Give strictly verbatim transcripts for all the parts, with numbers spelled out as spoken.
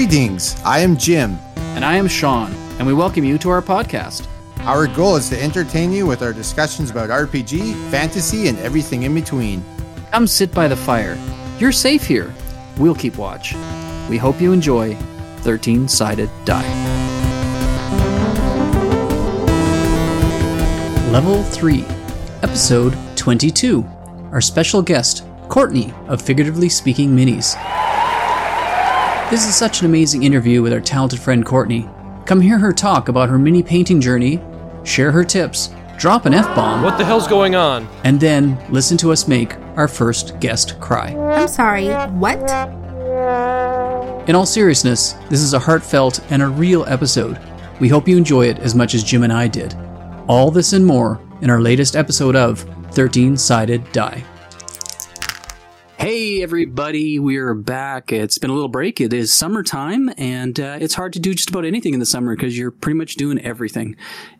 Greetings, I am Jim. And I am Sean, and we welcome you to our podcast. Our goal is to entertain you with our discussions about R P G, fantasy, and everything in between. Come sit by the fire. You're safe here. We'll keep watch. We hope you enjoy thirteen Sided Die. Level three, Episode twenty-two. Our special guest, Courtney of Figuratively Speaking Minis. This is such an amazing interview with our talented friend Courtney. Come hear her talk about her mini painting journey, share her tips, drop an F-bomb. What the hell's going on? And then listen to us make our first guest cry. I'm sorry, what? In all seriousness, this is a heartfelt and a real episode. We hope you enjoy it as much as Jim and I did. All this and more in our latest episode of thirteen Sided Die. Hey everybody, we're back. It's been a little break. It is summertime, and uh, it's hard to do just about anything in the summer because you're pretty much doing everything.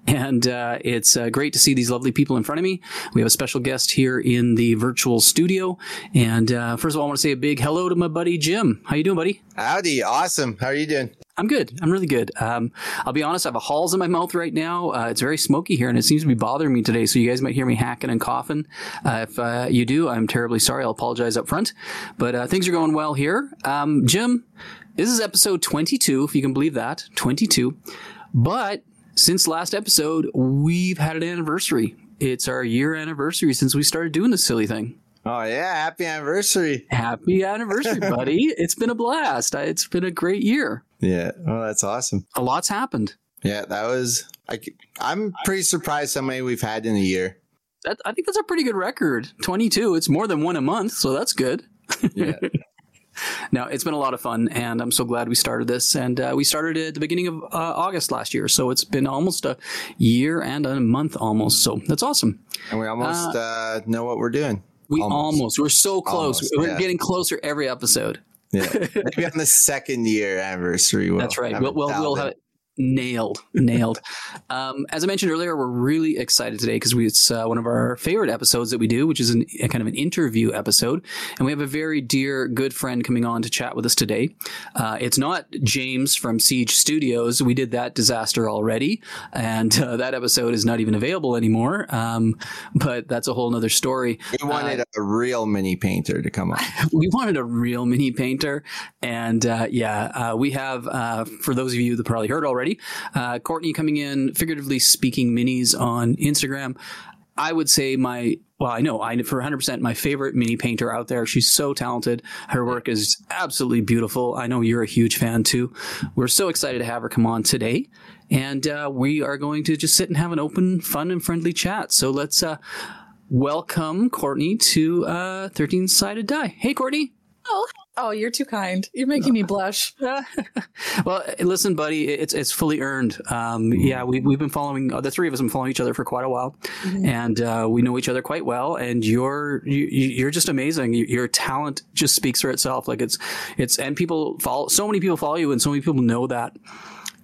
And uh, it's uh, great to see these lovely people in front of me. We have a special guest here in the virtual studio. And uh, first of all, I want to say a big hello to my buddy Jim. How you doing, buddy? Howdy. Awesome. How are you doing? I'm good. I'm really good. Um, I'll be honest, I have a Halls in my mouth right now. Uh, it's very smoky here, and it seems to be bothering me today, so you guys might hear me hacking and coughing. Uh, if uh, you do, I'm terribly sorry. I'll apologize up front. But uh, things are going well here. Um, Jim, this is episode twenty-two, if you can believe that, twenty-two. But since last episode, we've had an anniversary. It's our year anniversary since we started doing this silly thing. Oh, yeah. Happy anniversary. Happy anniversary, buddy. It's been a blast. It's been a great year. Yeah. Well, that's awesome. A lot's happened. Yeah, that was... I, I'm pretty surprised how many we've had in a year. That, I think that's a pretty good record. twenty-two. It's more than one a month, so that's good. Yeah. No, it's been a lot of fun, and I'm so glad we started this. And uh, we started at the beginning of uh, August last year, so it's been almost a year and a month almost, so that's awesome. And we almost uh, uh, know what we're doing. We almost. almost. We're so close. Almost, we're yeah. getting closer every episode. Yeah. Maybe on the second year anniversary. We'll, That's right. We'll, we'll, we'll have it nailed. Nailed. um, as I mentioned earlier, we're really excited today because it's uh, one of our favorite episodes that we do, which is an, a kind of an interview episode. And we have a very dear, good friend coming on to chat with us today. Uh, it's not James from Siege Studios. We did that disaster already. And uh, that episode is not even available anymore. Um, but that's a whole nother story. We wanted uh, a real mini painter to come on. We wanted a real mini painter. And uh, yeah, uh, we have, uh, for those of you that probably heard already, Uh, Courtney coming in, Figuratively Speaking Minis on Instagram. I would say my, well, I know, I for one hundred percent my favorite mini painter out there. She's so talented. Her work is absolutely beautiful. I know you're a huge fan too. We're so excited to have her come on today. And uh, we are going to just sit and have an open, fun, and friendly chat. So let's uh, welcome Courtney to uh, thirteen Sided Die. Hey, Courtney. Oh, oh, you're too kind. You're making me blush. Well, listen, buddy, it's it's fully earned. Um, yeah, we, we've been following, the three of us have been following each other for quite a while, mm-hmm. and uh, we know each other quite well. And you're you, you're just amazing. Your talent just speaks for itself. Like it's it's and people follow. So many people follow you, and so many people know that.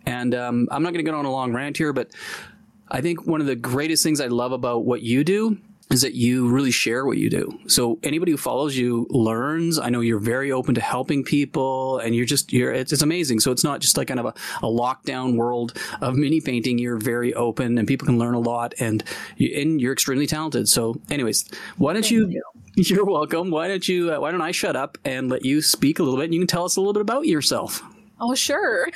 And um, I'm not going to go on a long rant here, but I think one of the greatest things I love about what you do is that you really share what you do. So anybody who follows you learns. I know you're very open to helping people, and you're just, you're, it's, it's amazing. So it's not just like kind of a, a lockdown world of mini painting. You're very open and people can learn a lot, and, you, and you're extremely talented. So anyways, why don't you, you, you're welcome. Why don't you, uh, why don't I shut up and let you speak a little bit, and you can tell us a little bit about yourself. Oh, sure.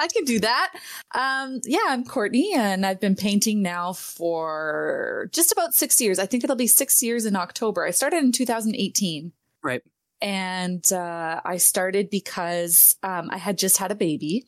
I can do that. Um, yeah, I'm Courtney, and I've been painting now for just about six years. I think it'll be six years in October. I started in two thousand eighteen. Right. And uh, I started because um, I had just had a baby,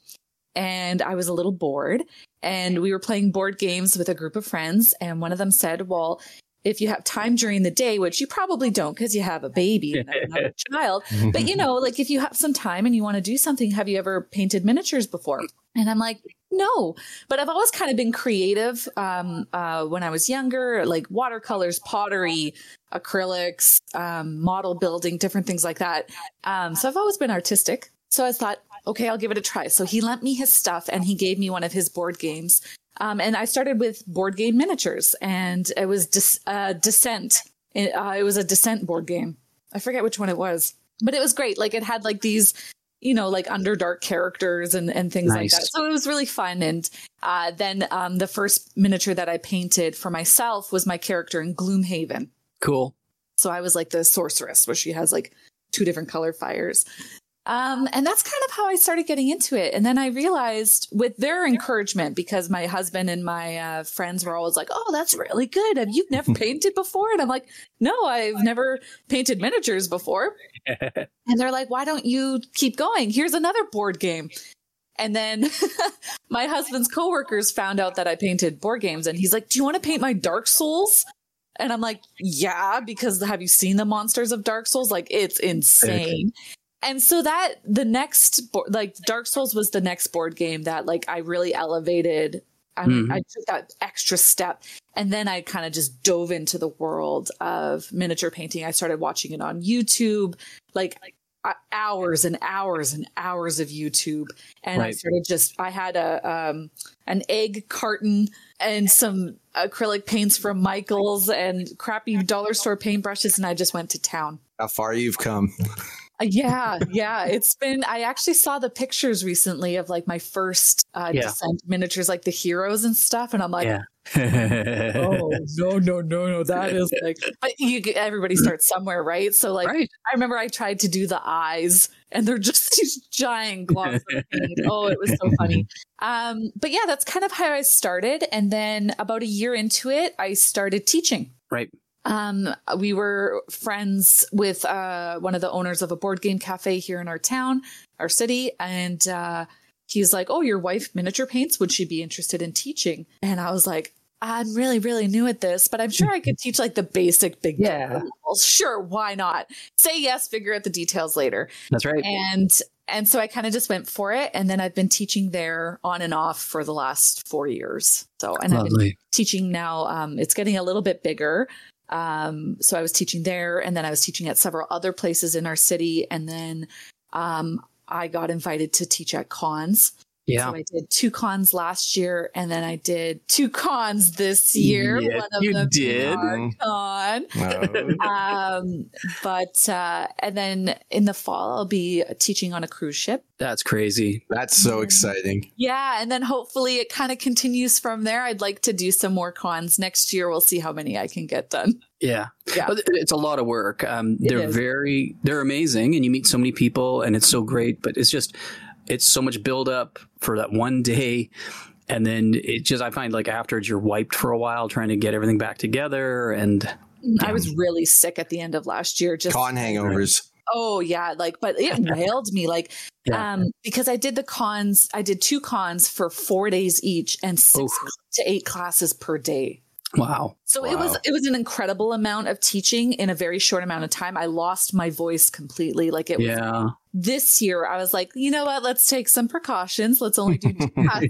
and I was a little bored. And we were playing board games with a group of friends, and one of them said, well, if you have time during the day, which you probably don't because you have a baby and another child, but you know, like if you have some time and you want to do something, have you ever painted miniatures before? And I'm like, no, but I've always kind of been creative. Um, uh, when I was younger, like watercolors, pottery, acrylics, um, model building, different things like that. Um, so I've always been artistic. So I thought, okay, I'll give it a try. So he lent me his stuff, and he gave me one of his board games. Um, and I started with board game miniatures, and it was dis- uh, Descent. It, uh, it was a Descent board game. I forget which one it was, but it was great. Like it had like these you know, like Underdark characters and, and things nice. like that. So it was really fun. And uh, then um, the first miniature that I painted for myself was my character in Gloomhaven. Cool. So I was like the sorceress, where she has like two different color fires. Um, and that's kind of how I started getting into it. And then I realized with their encouragement, because my husband and my uh, friends were always like, oh, that's really good. Have you never painted before? And I'm like, no, I've never painted miniatures before. And they're like, why don't you keep going? Here's another board game. And then my husband's coworkers found out that I painted board games. And he's like, do you want to paint my Dark Souls? And I'm like, yeah, because have you seen the monsters of Dark Souls? Like, it's insane. Okay. And so that the next, like Dark Souls was the next board game that like I really elevated. I, mm-hmm. I took that extra step, and then I kind of just dove into the world of miniature painting. I started watching it on YouTube, like, like uh, hours and hours and hours of YouTube. And right. I started just, I had a um, an egg carton and some acrylic paints from Michael's and crappy dollar store paintbrushes. And I just went to town. How far you've come. Yeah, yeah. It's been, I actually saw the pictures recently of like my first uh, yeah. Descent miniatures, like the heroes and stuff. And I'm like, yeah. oh, no, no, no, no. That is like, but you, everybody starts somewhere, right? So like, right. I remember I tried to do the eyes and they're just these giant globs of paint. Oh, it was so funny. Um, but yeah, that's kind of how I started. And then about a year into it, I started teaching. Right. Um, we were friends with uh, one of the owners of a board game cafe here in our town, our city. And uh, he's like, oh, your wife miniature paints. Would she be interested in teaching? And I was like, I'm really, really new at this, but I'm sure I could teach like the basic big yeah. levels. Sure. Why not? Say yes. Figure out the details later. That's right. And and so I kind of just went for it. And then I've been teaching there on and off for the last four years. So and Lovely. I've been teaching now. Um, it's getting a little bit bigger. Um, so I was teaching there, and then I was teaching at several other places in our city. And then, um, I got invited to teach at cons. Yeah. So I did two cons last year, and then I did two cons this year. Yes, one of you them did. Con. No. Um, but, uh, and then in the fall, I'll be teaching on a cruise ship. That's crazy. That's so exciting. Yeah. And then hopefully it kind of continues from there. I'd like to do some more cons next year. We'll see how many I can get done. Yeah. yeah. It's a lot of work. Um, they're is. very, they're amazing, and you meet so many people, and it's so great, but it's just, it's so much build up for that one day. And then it just, I find like afterwards you're wiped for a while trying to get everything back together. And yeah. I was really sick at the end of last year. Just con hangovers. Oh yeah. Like, but it nailed me. Like, yeah. um, because I did the cons, I did two cons for four days each and six Oof. to eight classes per day. Wow. So wow. it was, it was an incredible amount of teaching in a very short amount of time. I lost my voice completely. Like it yeah. was this year. I was like, you know what, let's take some precautions. Let's only do two classes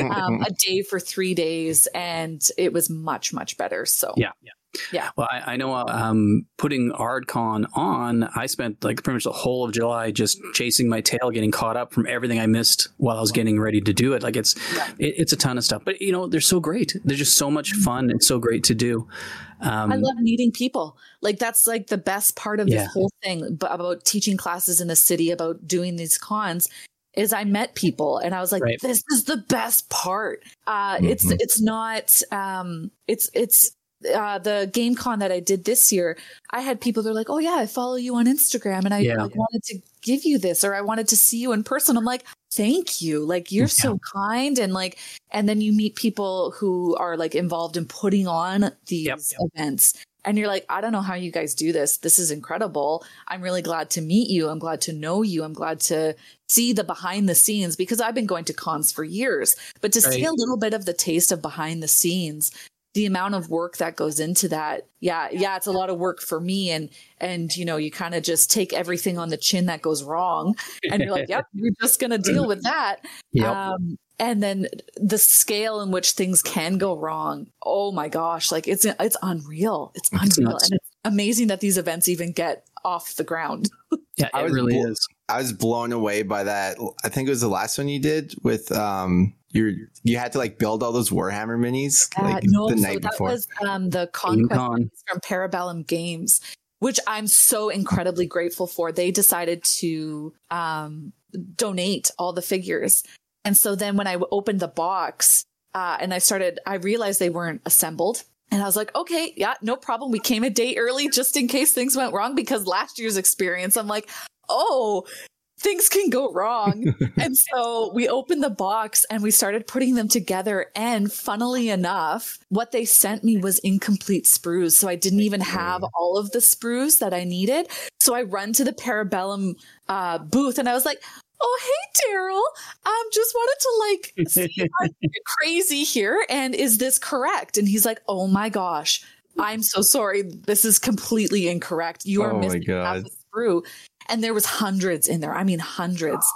um, a day for three days. And it was much, much better. So yeah. yeah. Yeah. Well, I, I know um, putting ArtCon on, I spent like pretty much the whole of July just chasing my tail, getting caught up from everything I missed while I was getting ready to do it. Like it's yeah. it, it's a ton of stuff. But, you know, they're so great. They're just so much fun. It's so great to do. Um, I love meeting people. Like that's like the best part of yeah. this whole thing about teaching classes in the city, about doing these cons. Is I met people and I was like, right. this is the best part. Uh, mm-hmm. It's it's not um, it's it's. Uh, the GameCon that I did this year, I had people that are like, oh yeah, I follow you on Instagram and I yeah. like, wanted to give you this, or I wanted to see you in person. I'm like, thank you. Like you're yeah. so kind. And like, and then you meet people who are like involved in putting on these yep. events and you're like, I don't know how you guys do this. This is incredible. I'm really glad to meet you. I'm glad to know you. I'm glad to see the behind the scenes, because I've been going to cons for years, but to right. see a little bit of the taste of behind the scenes, the amount of work that goes into that. Yeah. Yeah. It's a lot of work for me. And, and, you know, you kind of just take everything on the chin that goes wrong and you're like, yep, you're just going to deal with that. Yep. Um, and then the scale in which things can go wrong. Oh my gosh. Like it's, it's unreal. It's unreal. It's and it's amazing that these events even get off the ground. Yeah, it really bl- is. I was blown away by that. I think it was the last one you did with, um, You you had to like build all those Warhammer minis like uh, no, the night so that before. That was um, the Conquest from Parabellum Games, which I'm so incredibly grateful for. They decided to um, donate all the figures. And so then when I opened the box uh, and I started, I realized they weren't assembled. And I was like, okay, yeah, no problem. We came a day early just in case things went wrong, because last year's experience, I'm like, oh, things can go wrong. And so we opened the box and we started putting them together. And funnily enough, what they sent me was incomplete sprues. So I didn't even have all of the sprues that I needed. So I run to the Parabellum uh, booth and I was like, oh, hey, Daryl, um, just wanted to like see I'm crazy here. And is this correct? And he's like, oh, my gosh, I'm so sorry. This is completely incorrect. You are oh missing half a sprue. And there was hundreds in there. I mean, hundreds.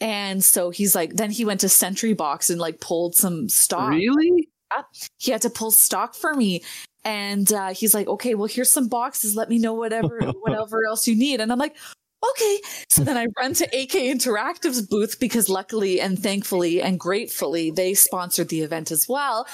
And so he's like, then he went to Sentry Box and like pulled some stock. Really? Yeah. He had to pull stock for me. And uh, he's like, okay, well, here's some boxes. Let me know whatever, whatever else you need. And I'm like, okay. So then I run to A K Interactive's booth, because luckily and thankfully and gratefully, they sponsored the event as well.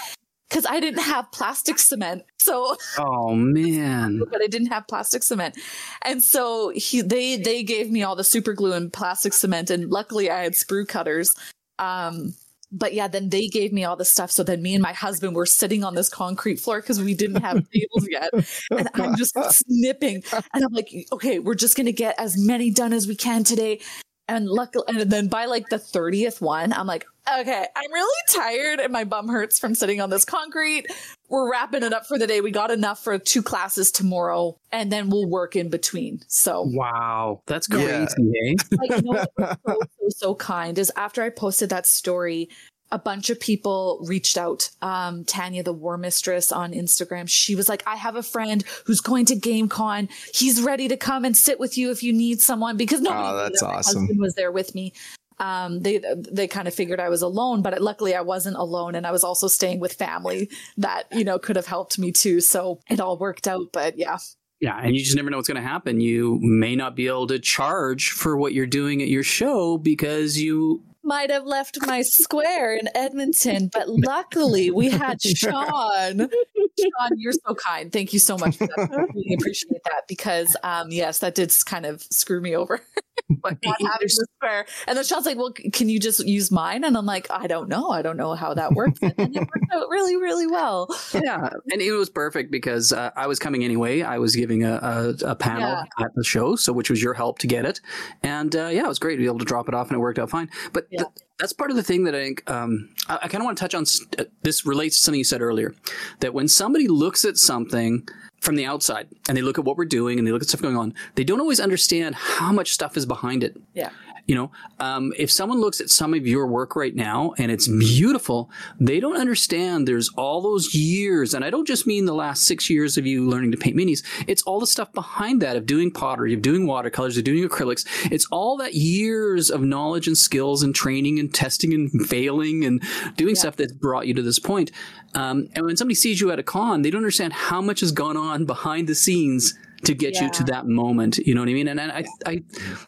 Because I didn't have plastic cement, so oh man! But I didn't have plastic cement, and so he, they they gave me all the super glue and plastic cement, and luckily I had sprue cutters. Um, but yeah, then they gave me all the stuff. So then me and my husband were sitting on this concrete floor because we didn't have tables yet, and I'm just snipping, and I'm like, okay, we're just gonna get as many done as we can today. And luckily, and then by like the thirtieth one, I'm like, okay, I'm really tired and my bum hurts from sitting on this concrete. We're wrapping it up for the day. We got enough for two classes tomorrow, and then we'll work in between. So wow, that's crazy. Yeah. Eh? Like, you know what was so, so, so kind is after I posted that story, a bunch of people reached out. Um, Tanya, the War Mistress on Instagram, she was like, I have a friend who's going to GameCon. He's ready to come and sit with you if you need someone, because nobody oh, that's awesome. My husband was there with me. Um, they they kind of figured I was alone, but luckily I wasn't alone. And I was also staying with family that, you know, could have helped me too. So it all worked out. But yeah. Yeah. And you just never know what's going to happen. You may not be able to charge for what you're doing at your show because you might have left my square in Edmonton, but luckily we had Sean. Sean, you're so kind. Thank you so much for that. I really appreciate that, because um, yes, that did kind of screw me over. But not having the square. And then Sean's like, well, can you just use mine? And I'm like, I don't know. I don't know how that works. And it worked out really, really well. Yeah. And it was perfect because uh, I was coming anyway. I was giving a, a, a panel yeah. at the show, so which was your help to get it. And uh, yeah, it was great to be able to drop it off, and it worked out fine. But yeah. th- that's part of the thing that I think um, I, I kind of want to touch on. St- this relates to something you said earlier, that when somebody looks at something from the outside and they look at what we're doing and they look at stuff going on, they don't always understand how much stuff is behind it. Yeah. You know, um, if someone looks at some of your work right now and it's beautiful, they don't understand there's all those years. And I don't just mean the last six years of you learning to paint minis. It's all the stuff behind that, of doing pottery, of doing watercolors, of doing acrylics. It's all that years of knowledge and skills and training and testing and failing and doing yeah. stuff that's brought you to this point. Um, and when somebody sees you at a con, they don't understand how much has gone on behind the scenes to get yeah. you to that moment. You know what I mean? And, and I I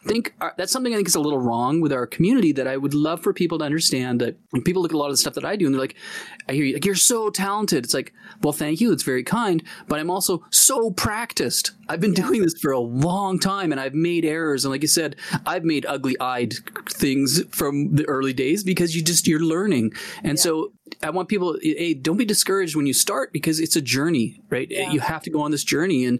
think our, that's something I think is a little wrong with our community, that I would love for people to understand that when people look at a lot of the stuff that I do and they're like, I hear you, like, you're so talented. It's like, well, thank you. It's very kind, but I'm also so practiced. I've been yeah. doing this for a long time and I've made errors. And like you said, I've made ugly eyed things from the early days because you just, you're learning. And yeah. so I want people, hey, don't be discouraged when you start, because it's a journey, right? Yeah. You have to go on this journey, and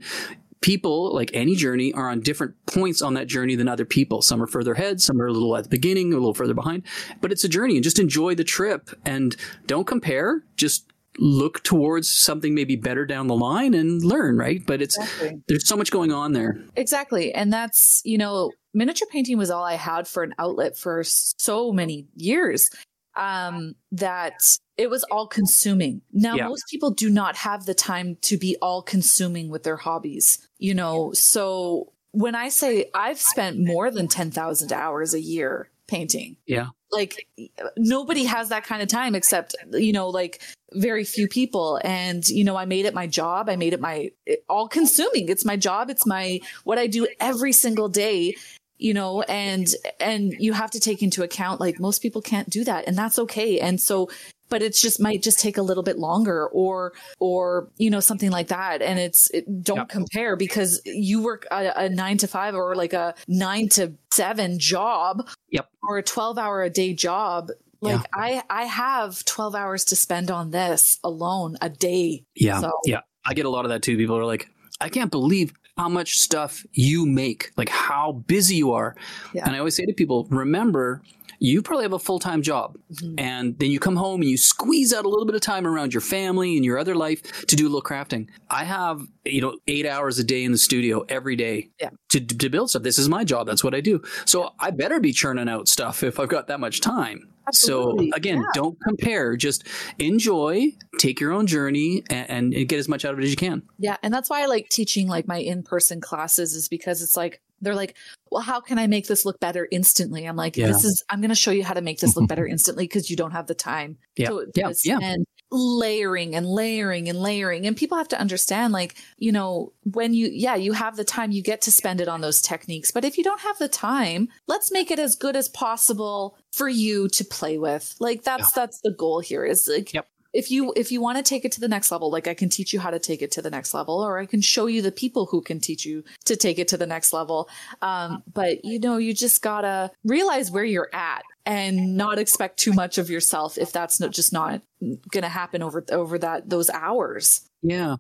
people, like any journey, are on different points on that journey than other people. Some are further ahead, some are a little at the beginning, a little further behind. But it's a journey, and just enjoy the trip and don't compare. Just look towards something maybe better down the line and learn, right? But it's exactly. there's so much going on there. Exactly. And that's, you know, miniature painting was all I had for an outlet for so many years. Um, that it was all consuming. Now, yeah. most people do not have the time to be all consuming with their hobbies, you know? So when I say I've spent more than ten thousand hours a year painting, yeah, like nobody has that kind of time except, you know, like very few people. And, you know, I made it my job. I made it my it, all consuming. It's my job. It's my, what I do every single day. You know, and, and you have to take into account, like most people can't do that, and that's okay. And so but it's just might just take a little bit longer or, or, you know, something like that. And it's, it, don't yep. compare, because you work a, a nine to five or like a nine to seven job yep. or a twelve hour a day job. Like yeah. I, I have twelve hours to spend on this alone a day. Yeah. So. Yeah. I get a lot of that too. People are like, I can't believe how much stuff you make, like how busy you are. Yeah. And I always say to people, remember, you probably have a full-time job mm-hmm. and then you come home and you squeeze out a little bit of time around your family and your other life to do a little crafting. I have, you know, eight hours a day in the studio every day yeah. to, to build stuff. This is my job. That's what I do. So yeah. I better be churning out stuff if I've got that much time. Absolutely. So again, yeah. don't compare, just enjoy, take your own journey and, and get as much out of it as you can. Yeah. And that's why I like teaching like my in-person classes, is because it's like, they're like, well, how can I make this look better instantly? I'm like, yeah. this is, I'm going to show you how to make this look better instantly because you don't have the time. Yeah. So yeah. yeah. And layering and layering and layering. And people have to understand, like, you know, when you, yeah, you have the time, you get to spend it on those techniques. But if you don't have the time, let's make it as good as possible for you to play with. Like that's, yeah. that's the goal here, is like, yep. If you if you want to take it to the next level, like I can teach you how to take it to the next level, or I can show you the people who can teach you to take it to the next level. Um, but, you know, you just got to realize where you're at and not expect too much of yourself if that's not, just not going to happen over over that those hours. Yeah.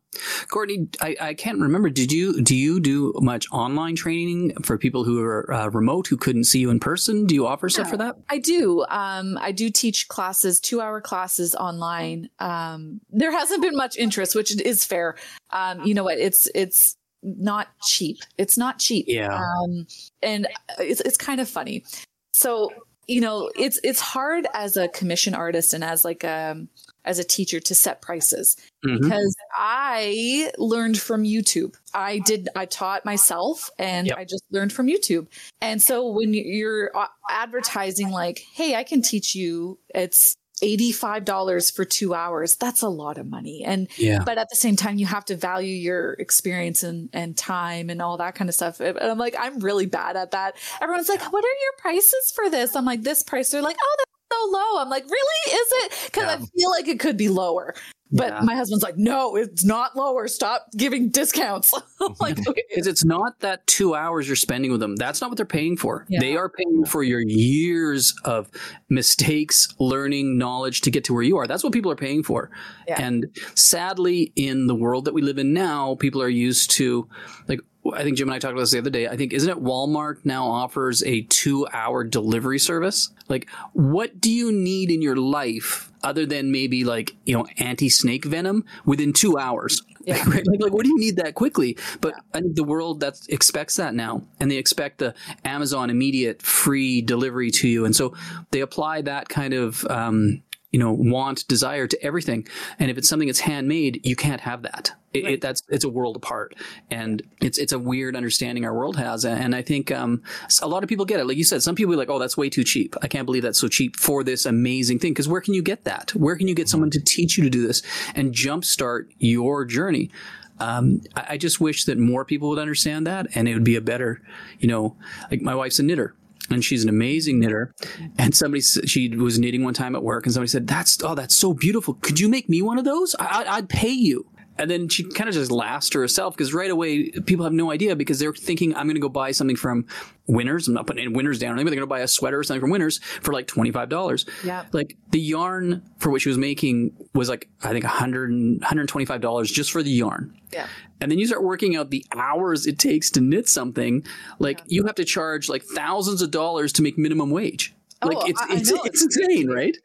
Courtney, I, I can't remember. Did you do you do much online training for people who are uh, remote, who couldn't see you in person? Do you offer yeah, stuff for that? I do. Um, I do teach classes, two hour classes online. Um, there hasn't been much interest, which is fair. Um, you know what? It's it's not cheap. It's not cheap. Yeah. Um, and it's it's kind of funny. So, you know, it's it's hard as a commission artist and as like a as a teacher to set prices mm-hmm. because I learned from YouTube. I did, I taught myself and yep. I just learned from YouTube. And so when you're advertising like, hey, I can teach you, it's eighty-five dollars for two hours. That's a lot of money. And, yeah. but at the same time, you have to value your experience and, and time and all that kind of stuff. And I'm like, I'm really bad at that. Everyone's like, what are your prices for this? I'm like, this price. They're like, oh, that's so low. I'm like, really? Is it? Because yeah. I feel like it could be lower. But yeah. my husband's like, no, it's not lower. Stop giving discounts. I'm like, okay. It's not that two hours you're spending with them. That's not what they're paying for. Yeah. They are paying for your years of mistakes, learning, knowledge to get to where you are. That's what people are paying for. Yeah. And sadly, in the world that we live in now, people are used to, like, I think Jim and I talked about this the other day. I think, isn't it Walmart now offers a two-hour delivery service? Like, what do you need in your life other than maybe like, you know, anti-snake venom within two hours? Yeah. Right? Like, like, what do you need that quickly? But yeah. I think the world that expects that now, and they expect the Amazon immediate free delivery to you. And so they apply that kind of, um, you know, want, desire to everything. And if it's something that's handmade, you can't have that. It, right. it, that's it's a world apart, and it's it's a weird understanding our world has. And I think um, a lot of people get it. Like you said, some people are like, "Oh, that's way too cheap. I can't believe that's so cheap for this amazing thing." Because where can you get that? Where can you get someone to teach you to do this and jumpstart your journey? Um, I, I just wish that more people would understand that, and it would be a better, you know, like my wife's a knitter. And she's an amazing knitter. And somebody, she was knitting one time at work, and somebody said, that's, oh, that's so beautiful. Could you make me one of those? I, I'd pay you. And then she kind of just laughs to herself, because right away people have no idea, because they're thinking, I'm going to go buy something from Winners. I'm not putting any Winners down. They're going to go buy a sweater or something from Winners for like twenty-five dollars. Yeah. Like the yarn for what she was making was like, I think one hundred, one hundred twenty-five dollars just for the yarn. Yeah. And then you start working out the hours it takes to knit something. Like yeah. you have to charge like thousands of dollars to make minimum wage. Like oh, it's it's, it's insane, right?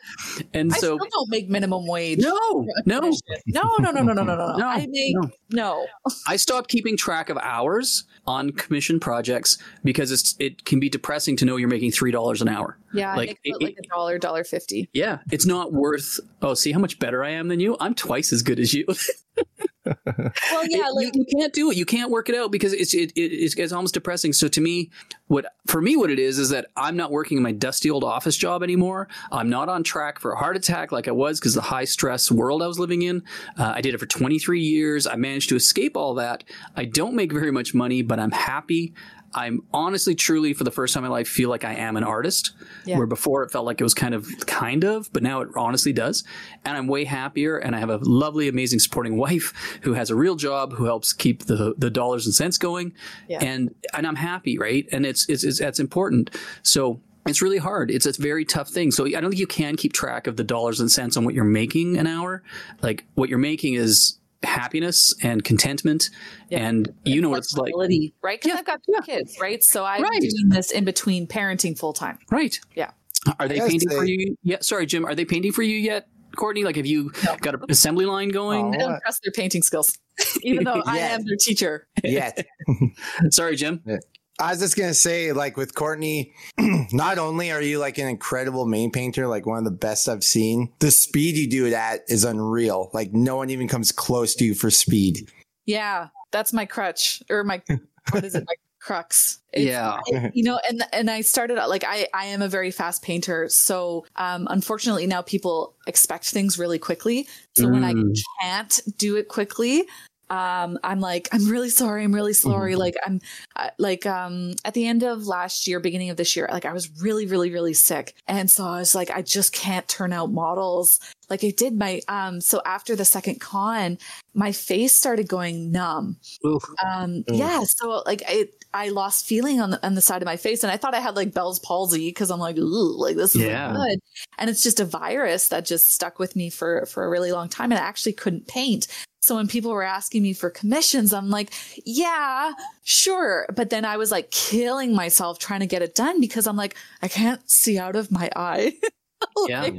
And I so still don't make minimum wage. No, no, no, no, no, no, no, no, no. no I make no. no. I stopped keeping track of hours on commission projects because it's it can be depressing to know you're making three dollars an hour. Yeah, like I make it, like a dollar, dollar fifty. Yeah, it's not worth. Oh, see how much better I am than you. I'm twice as good as you. Well, yeah, like you, you can't do it. You can't work it out because it's it, it it's, it's almost depressing. So to me, what for me, what it is, is that I'm not working in my dusty old office job anymore. I'm not on track for a heart attack like I was because of the high stress world I was living in. Uh, I did it for twenty-three years. I managed to escape all that. I don't make very much money, but I'm happy. I'm honestly, truly, for the first time in my life, feel like I am an artist, yeah. where before it felt like it was kind of, kind of, but now it honestly does. And I'm way happier, and I have a lovely, amazing, supporting wife who has a real job, who helps keep the the dollars and cents going, yeah. and and I'm happy, right? And it's it's, it's that's important. So. It's really hard. It's a very tough thing. So I don't think you can keep track of the dollars and cents on what you're making an hour. Like what you're making is happiness and contentment. Yeah. And you know what it's like. Right. Because yeah. I've got two yeah. kids, right? So I'm right. doing this in between parenting full time. Right. Yeah. Are they painting say- for you? Yeah. Sorry, Jim. Are they painting for you yet? Courtney, like, have you no. got an assembly line going? I don't trust their painting skills, even though yes. I am their teacher. Yes. Sorry, Jim. Yeah. I was just going to say, like, with Courtney, not only are you like an incredible main painter, like one of the best I've seen, the speed you do it at is unreal. Like, no one even comes close to you for speed. Yeah, that's my crutch or my, what is it? My crux. It's, yeah. It, you know, and and I started out like I, I am a very fast painter. So um, unfortunately, now people expect things really quickly. So mm. when I can't do it quickly, Um, I'm like, I'm really sorry. I'm really sorry. Mm-hmm. Like I'm uh, like, um, at the end of last year, beginning of this year, like I was really, really, really sick. And so I was like, I just can't turn out models. Like I did my, um, so after the second con, my face started going numb. Oof. Um, Oof. yeah. So like I, I lost feeling on the, on the side of my face, and I thought I had like Bell's palsy. Cause I'm like, ooh, like this is yeah. good. And it's just a virus that just stuck with me for, for a really long time. And I actually couldn't paint. So when people were asking me for commissions, I'm like, yeah, sure. But then I was like killing myself trying to get it done because I'm like, I can't see out of my eye. like, yeah.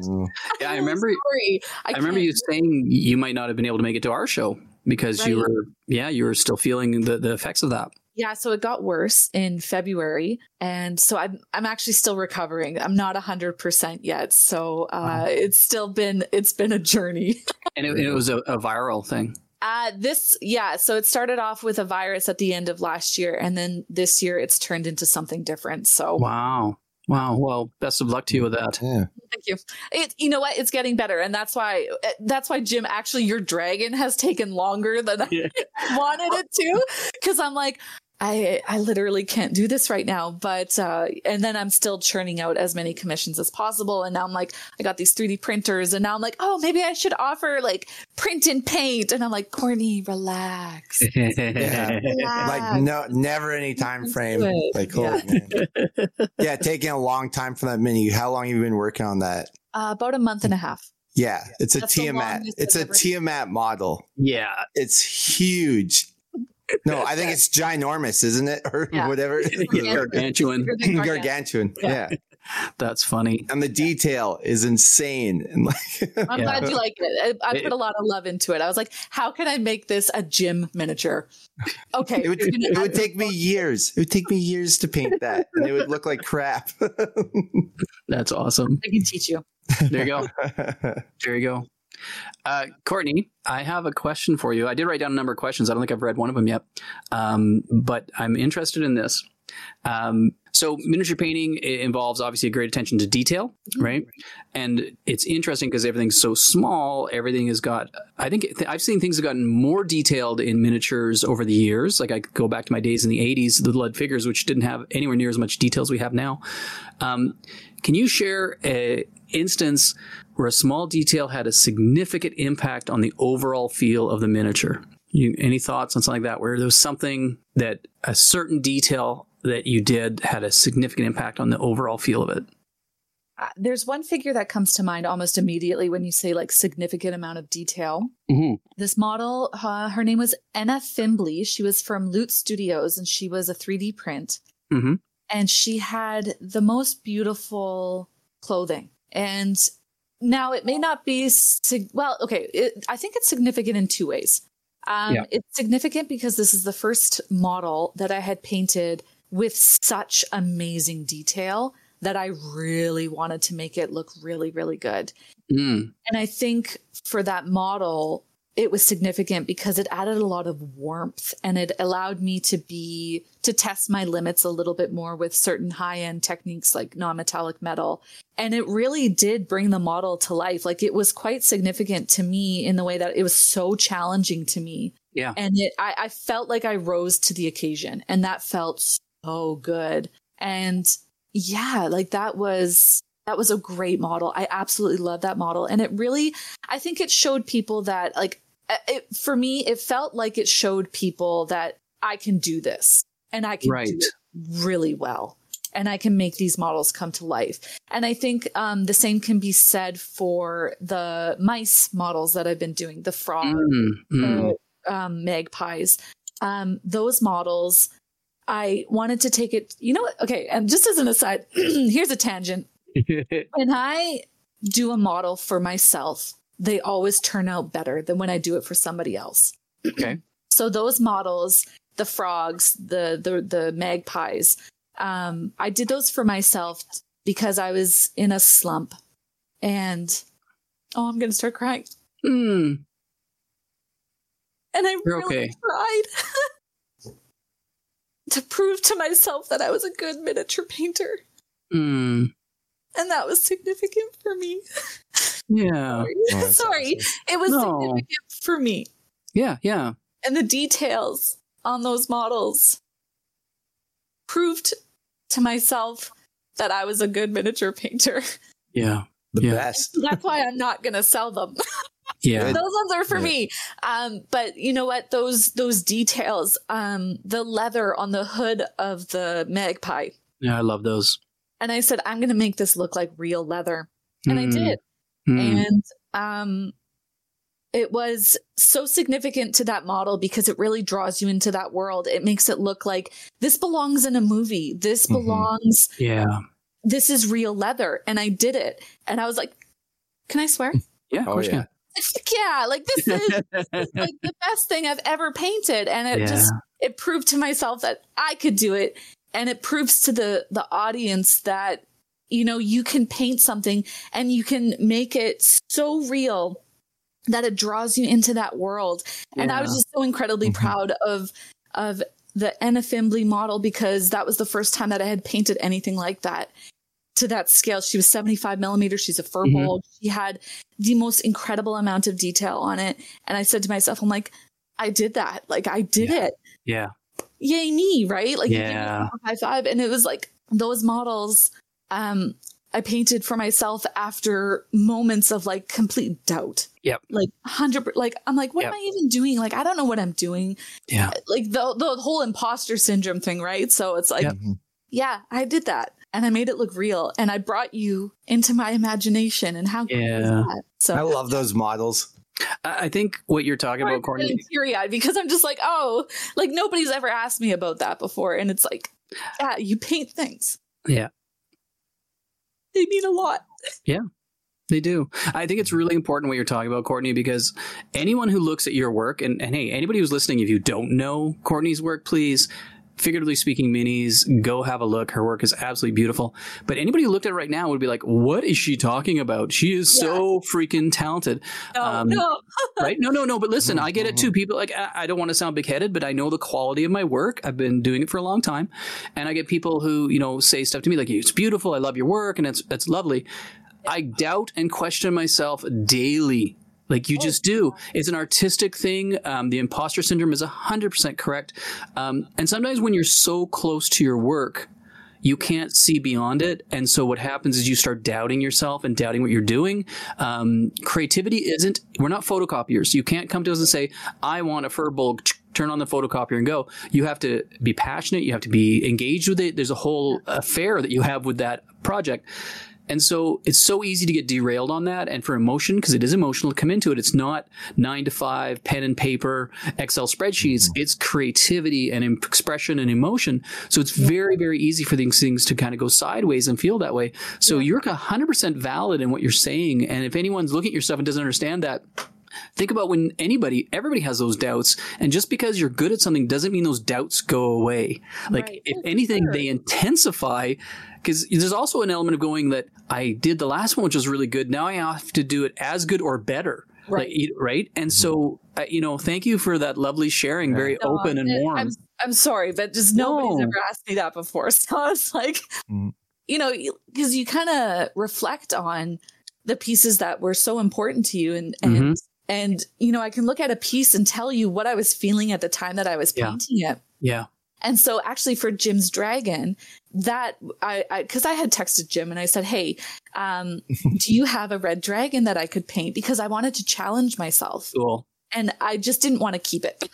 yeah. I remember, I, I remember you saying you might not have been able to make it to our show because right. you were, yeah, you were still feeling the, the effects of that. Yeah, so it got worse in February, and so I'm I'm actually still recovering. I'm not a hundred percent yet, so uh, wow. it's still been it's been a journey. And it, it was a, a viral thing. Uh, this yeah, so it started off with a virus at the end of last year, and then this year it's turned into something different. So wow. Wow. Well, best of luck to you with that. Yeah. Thank you. It, you know what? It's getting better. And that's why, that's why, Jim, actually, your dragon has taken longer than yeah. I wanted it to. Because I'm like, I, I literally can't do this right now. But, uh, and then I'm still churning out as many commissions as possible. And now I'm like, I got these three D printers. And now I'm like, oh, maybe I should offer like print and paint. And I'm like, Courtney, relax. yeah. relax. Like, no, never any time frame. Like, yeah. Oh, man. yeah, taking a long time for that mini. How long have you been working on that? Uh, about a month and a half. Yeah, it's a That's Tiamat. It's a Tiamat model. Yeah. It's huge. No, I think it's ginormous, isn't it? Or yeah. whatever. Yeah. Gargantuan. Gargantuan. Yeah. yeah. That's funny. And the detail yeah. is insane. And like, I'm yeah. glad you like it. I, I put a lot of love into it. I was like, how can I make this a gym miniature? Okay. It would, it would take me years. It would take me years to paint that. And it would look like crap. That's awesome. I can teach you. There you go. There you go. Uh, Courtney, I have a question for you. I did write down a number of questions. I don't think I've read one of them yet, um, but I'm interested in this. Um, so miniature painting involves obviously a great attention to detail, right? And it's interesting because everything's so small. Everything has got, I think th- I've seen things have gotten more detailed in miniatures over the years. Like I could go back to my days in the eighties, the lead figures, which didn't have anywhere near as much detail as we have now. Um, can you share a instance where a small detail had a significant impact on the overall feel of the miniature? You, any thoughts on something like that, where there was something that a certain detail that you did had a significant impact on the overall feel of it? Uh, there's one figure that comes to mind almost immediately when you say like significant amount of detail. Mm-hmm. This model, uh, her name was Enna Fimbley. She was from Loot Studios, and she was a three D print. Mm-hmm. And she had the most beautiful clothing. And now it may not be, sig- well, okay, it, I think it's significant in two ways. Um, yeah. It's significant because this is the first model that I had painted with such amazing detail that I really wanted to make it look really, really good. Mm. And I think for that model, it was significant because it added a lot of warmth, and it allowed me to be, to test my limits a little bit more with certain high end techniques like non-metallic metal. And it really did bring the model to life. Like, it was quite significant to me in the way that it was so challenging to me. Yeah. And it, I, I felt like I rose to the occasion, and that felt so good. And yeah, like that was, that was a great model. I absolutely love that model. And it really, I think it showed people that, like, it, for me, it felt like it showed people that I can do this, and I can right. do it really well, and I can make these models come to life. And I think um, the same can be said for the mice models that I've been doing, the frog, mm, mm. the um, magpies. Um, those models, I wanted to take it, you know what? Okay. And just as an aside, here's a tangent. When I do a model for myself, they always turn out better than when I do it for somebody else. Okay. So those models, the frogs, the, the, the magpies, um, I did those for myself because I was in a slump, and oh, I'm going to start crying. Mm. And I You're really okay. cried to prove to myself that I was a good miniature painter. Mm. And that was significant for me. Yeah. Sorry. Oh, Sorry. Awesome. It was no. significant for me. Yeah, yeah. And the details on those models proved to myself that I was a good miniature painter. Yeah. The yeah. best. That's why I'm not going to sell them. Yeah. Those ones are for yeah. me. Um, but you know what? Those those details, um, the leather on the hood of the magpie. Yeah, I love those. And I said, I'm going to make this look like real leather. And mm. I did. Mm. And um, it was so significant to that model because it really draws you into that world. It makes it look like this belongs in a movie. This mm-hmm. belongs. Yeah. This is real leather. And I did it. And I was like, can I swear? Yeah. Of course you can. Yeah. Like, this is, this is like the best thing I've ever painted. And it yeah. just, it proved to myself that I could do it. And it proves to the, the audience that, you know, you can paint something and you can make it so real that it draws you into that world. Yeah. And I was just so incredibly mm-hmm. proud of of the Enna Fimbley model, because that was the first time that I had painted anything like that to that scale. She was seventy-five millimeters. She's a furball. Mm-hmm. She had the most incredible amount of detail on it. And I said to myself, I'm like, I did that. Like, I did yeah. it. Yeah. Yay me, right? Like, yeah. high five. And it was like those models um I painted for myself after moments of like complete doubt. Yep. Like one hundred percent, like I'm like, what yep. am I even doing? Like, I don't know what I'm doing. Yeah. Like the the whole imposter syndrome thing, right? So it's like, yep. yeah, I did that. And I made it look real. And I brought you into my imagination. And how cool yeah. is that? So I love those models. I think what you're talking about, Courtney, teary-eyed, because I'm just like, oh, like nobody's ever asked me about that before. And it's like, yeah, you paint things. Yeah. They mean a lot. Yeah, they do. I think it's really important what you're talking about, Courtney, because anyone who looks at your work, and, and hey, anybody who's listening, if you don't know Courtney's work, please, Figuratively Speaking Minis, go have a look. Her work is absolutely beautiful. But anybody who looked at it right now would be like, what is she talking about? She is yeah. so freaking talented. No, um, no. right? No, no, no. But listen, I get it too. People like, I, I don't want to sound big headed, but I know the quality of my work. I've been doing it for a long time. And I get people who, you know, say stuff to me like, it's beautiful. I love your work. And it's, it's lovely. I doubt and question myself daily. Like you just do. It's an artistic thing. Um, the imposter syndrome is one hundred percent correct. Um, and sometimes when you're so close to your work, you can't see beyond it. And so what happens is you start doubting yourself and doubting what you're doing. Um, creativity isn't, we're not photocopiers. You can't come to us and say, I want a furball, turn on the photocopier and go. You have to be passionate. You have to be engaged with it. There's a whole affair that you have with that project. And so it's so easy to get derailed on that. And for emotion, because it is emotional to come into it, it's not nine to five, pen and paper, Excel spreadsheets. Mm-hmm. It's creativity and expression and emotion. So it's yeah. very, very easy for these things to kind of go sideways and feel that way. So yeah. you're one hundred percent valid in what you're saying. And if anyone's looking at yourself and doesn't understand that, think about when anybody, everybody has those doubts. And just because you're good at something doesn't mean those doubts go away. Like right. if anything, sure. they intensify. Because there's also an element of going that I did the last one, which was really good. Now I have to do it as good or better. right? Like, right? And so, uh, you know, thank you for that lovely sharing, very no, open and it, warm. I'm, I'm sorry, but just no. nobody's ever asked me that before. So I was like, mm. you know, because you kind of reflect on the pieces that were so important to you, and and mm-hmm. and you know, I can look at a piece and tell you what I was feeling at the time that I was yeah. painting it. Yeah. And so actually for Jim's dragon, that I, I cause I had texted Jim and I said, hey, um, do you have a red dragon that I could paint? Because I wanted to challenge myself. Cool. And I just didn't want to keep it.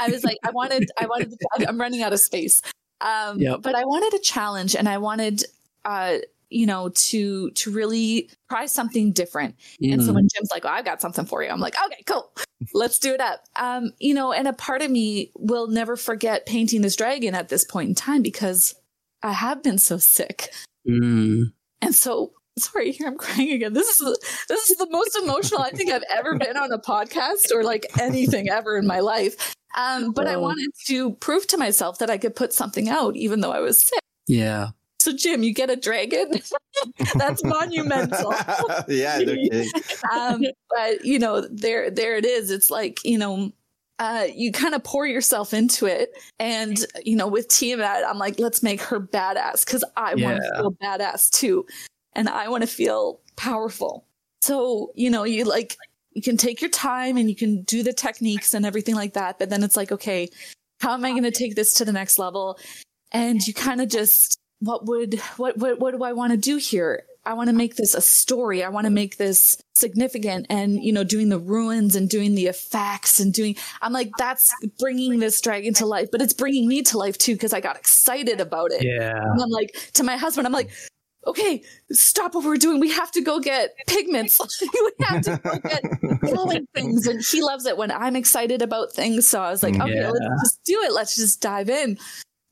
I was like, I wanted, I wanted, to, I'm running out of space. Um, yep. But I wanted a challenge, and I wanted, uh, you know, to, to really try something different. Mm. And so when Jim's like, oh, I've got something for you, I'm like, okay, cool. Let's do it up. Um, you know, and a part of me will never forget painting this dragon at this point in time, because I have been so sick. Mm. And so, sorry, here I'm crying again. This is, this is the most emotional I think I've ever been on a podcast or like anything ever in my life. Um, but oh. I wanted to prove to myself that I could put something out, even though I was sick. Yeah. So, Jim, you get a dragon. That's monumental. Yeah, no kidding. Um, but you know, there, there it is. It's like, you know, uh, you kind of pour yourself into it, and you know, with Tiamat, I'm like, let's make her badass, because I yeah. want to feel badass too, and I want to feel powerful. So, you know, you like, you can take your time and you can do the techniques and everything like that, but then it's like, okay, how am I going to take this to the next level? And you kind of just What would what, what what do I want to do here? I want to make this a story. I want to make this significant. And, you know, doing the ruins and doing the effects and doing, I'm like, that's bringing this dragon to life. But it's bringing me to life, too, because I got excited about it. Yeah. And I'm like, to my husband, I'm like, okay, stop what we're doing. We have to go get pigments. We have to go get glowing things. And he loves it when I'm excited about things. So I was like, okay, yeah. let's just do it. Let's just dive in.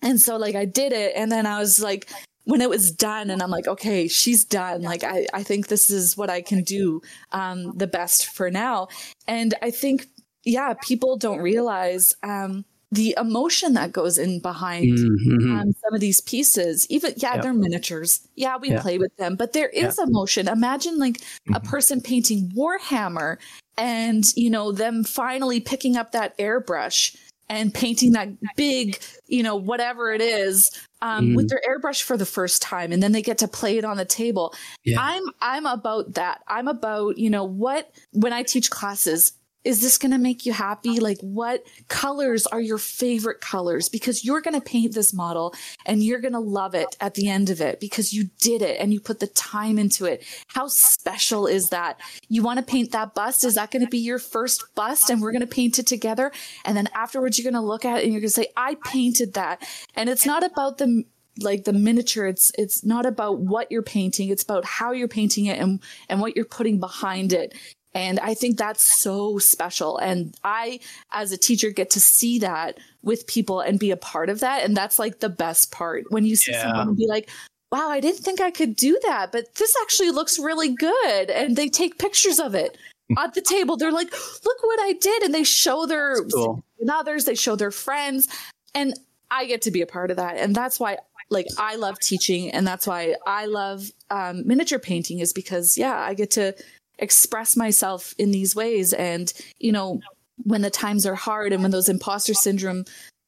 And so, like, I did it, and then I was, like, when it was done, and I'm like, okay, she's done. Like, I, I think this is what I can do um, the best for now. And I think, yeah, people don't realize um, the emotion that goes in behind mm-hmm. um, some of these pieces. Even, yeah, yep. they're miniatures. Yeah, we yep. play with them. But there is yep. emotion. Imagine, like, mm-hmm. a person painting Warhammer and, you know, them finally picking up that airbrush and painting that big, you know, whatever it is, um, mm. with their airbrush for the first time, and then they get to play it on the table. Yeah. I'm I'm about that. I'm about, you know, what, when I teach classes, is this going to make you happy? Like, what colors are your favorite colors? Because you're going to paint this model and you're going to love it at the end of it because you did it and you put the time into it. How special is that? You want to paint that bust? Is that going to be your first bust? And we're going to paint it together. And then afterwards, you're going to look at it and you're going to say, I painted that. And it's not about the, like the miniature. It's, it's not about what you're painting. It's about how you're painting it and, and what you're putting behind it. And I think that's so special. And I, as a teacher, get to see that with people and be a part of that. And that's like the best part, when you see yeah. someone and be like, wow, I didn't think I could do that, but this actually looks really good. And they take pictures of it at the table. They're like, look what I did. And they show their cool. and others, they show their friends. And I get to be a part of that. And that's why, like, I love teaching. And that's why I love um, miniature painting, is because, yeah, I get to express myself in these ways. And, you know, when the times are hard and when those imposter syndrome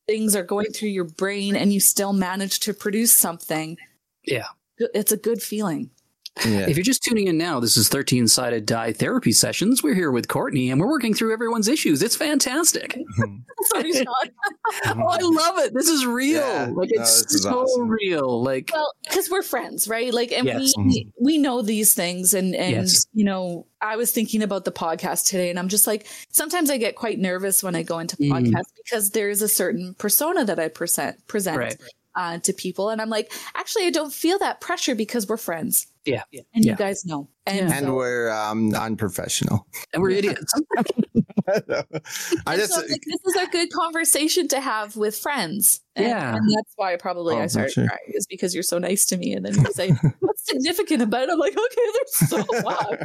things are going through your brain and you still manage to produce something. Yeah. It's a good feeling. Yeah. If you're just tuning in now, this is thirteen Sided Die Therapy Sessions. We're here with Courtney and we're working through everyone's issues. It's fantastic. Mm-hmm. Sorry, Sean. Oh, I love it. This is real. Yeah. Like, no, it's so awesome. Real. Like, well, because we're friends, right? Like, and yes. we mm-hmm. we know these things. And, and yes. you know, I was thinking about the podcast today, and I'm just like, sometimes I get quite nervous when I go into podcasts mm. because there is a certain persona that I present, present right. uh, to people. And I'm like, actually, I don't feel that pressure because we're friends. Yeah. And yeah. you guys know. And, and so, we're um, unprofessional. And we're idiots. I just, so like, this is a good conversation to have with friends. And, yeah. and that's why probably oh, I started sure. crying, is because you're so nice to me. And then you say, what's significant about it? I'm like, okay, they're so wild.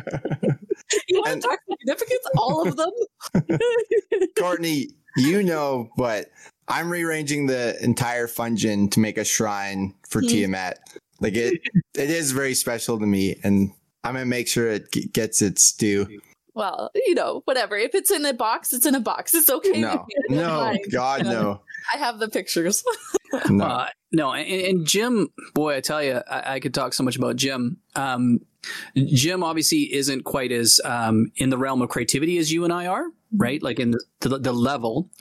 You want and, to talk significance? All of them? Courtney, you know, but I'm rearranging the entire function to make a shrine for mm-hmm. Tiamat. Like, it, it is very special to me, and I'm going to make sure it g- gets its due. well, you know, whatever. If it's in a box, it's in a box. It's okay. No, it. no, God, no. I have the pictures. no, uh, no, and, and Jim, boy, I tell you, I, I could talk so much about Jim. Um, Jim obviously isn't quite as um, in the realm of creativity as you and I are, right? Like in the, the, the level.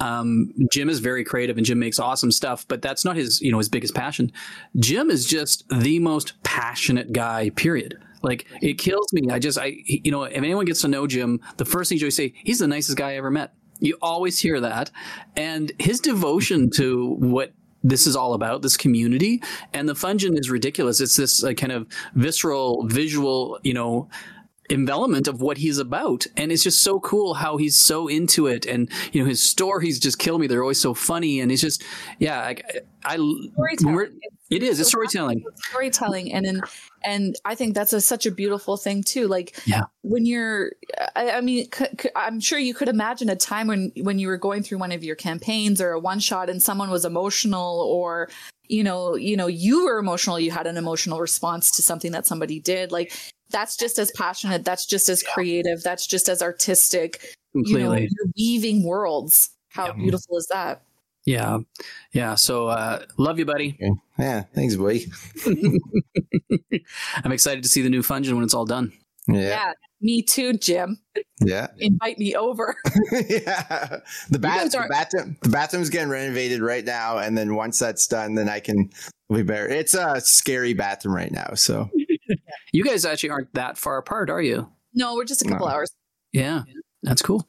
Um, Jim is very creative and Jim makes awesome stuff, but that's not his, you know, his biggest passion. Jim is just the most passionate guy, period. Like, it kills me. I just, I, you know, if anyone gets to know Jim, the first thing you always say, he's the nicest guy I ever met. You always hear that. And his devotion to what this is all about, this community, and the fungin is ridiculous. It's this uh, kind of visceral, visual, you know, envelopment of what he's about, and it's just so cool how he's so into it. And you know, his stories just kill me. They're always so funny, and it's just, yeah, I, I storytelling. It is. It's storytelling. Storytelling, and in, and I think that's a, such a beautiful thing too. Like, yeah. when you're, I, I mean, c- c- I'm sure you could imagine a time when when you were going through one of your campaigns or a one shot, and someone was emotional, or you know, you know, you were emotional. You had an emotional response to something that somebody did, like. That's just as passionate. That's just as creative. That's just as artistic. Completely. You know, you're weaving worlds. How yeah. beautiful is that? Yeah. Yeah. So uh, love you, buddy. Yeah. Thanks, buddy. I'm excited to see the new fungin when it's all done. Yeah. yeah. Me too, Jim. Yeah. Invite me over. yeah. The, bath- are- the bathroom the bathroom's getting renovated right now. And then once that's done, then I can be better. It's a scary bathroom right now. So. You guys actually aren't that far apart, are you? No, we're just a couple no. hours. Yeah, that's cool.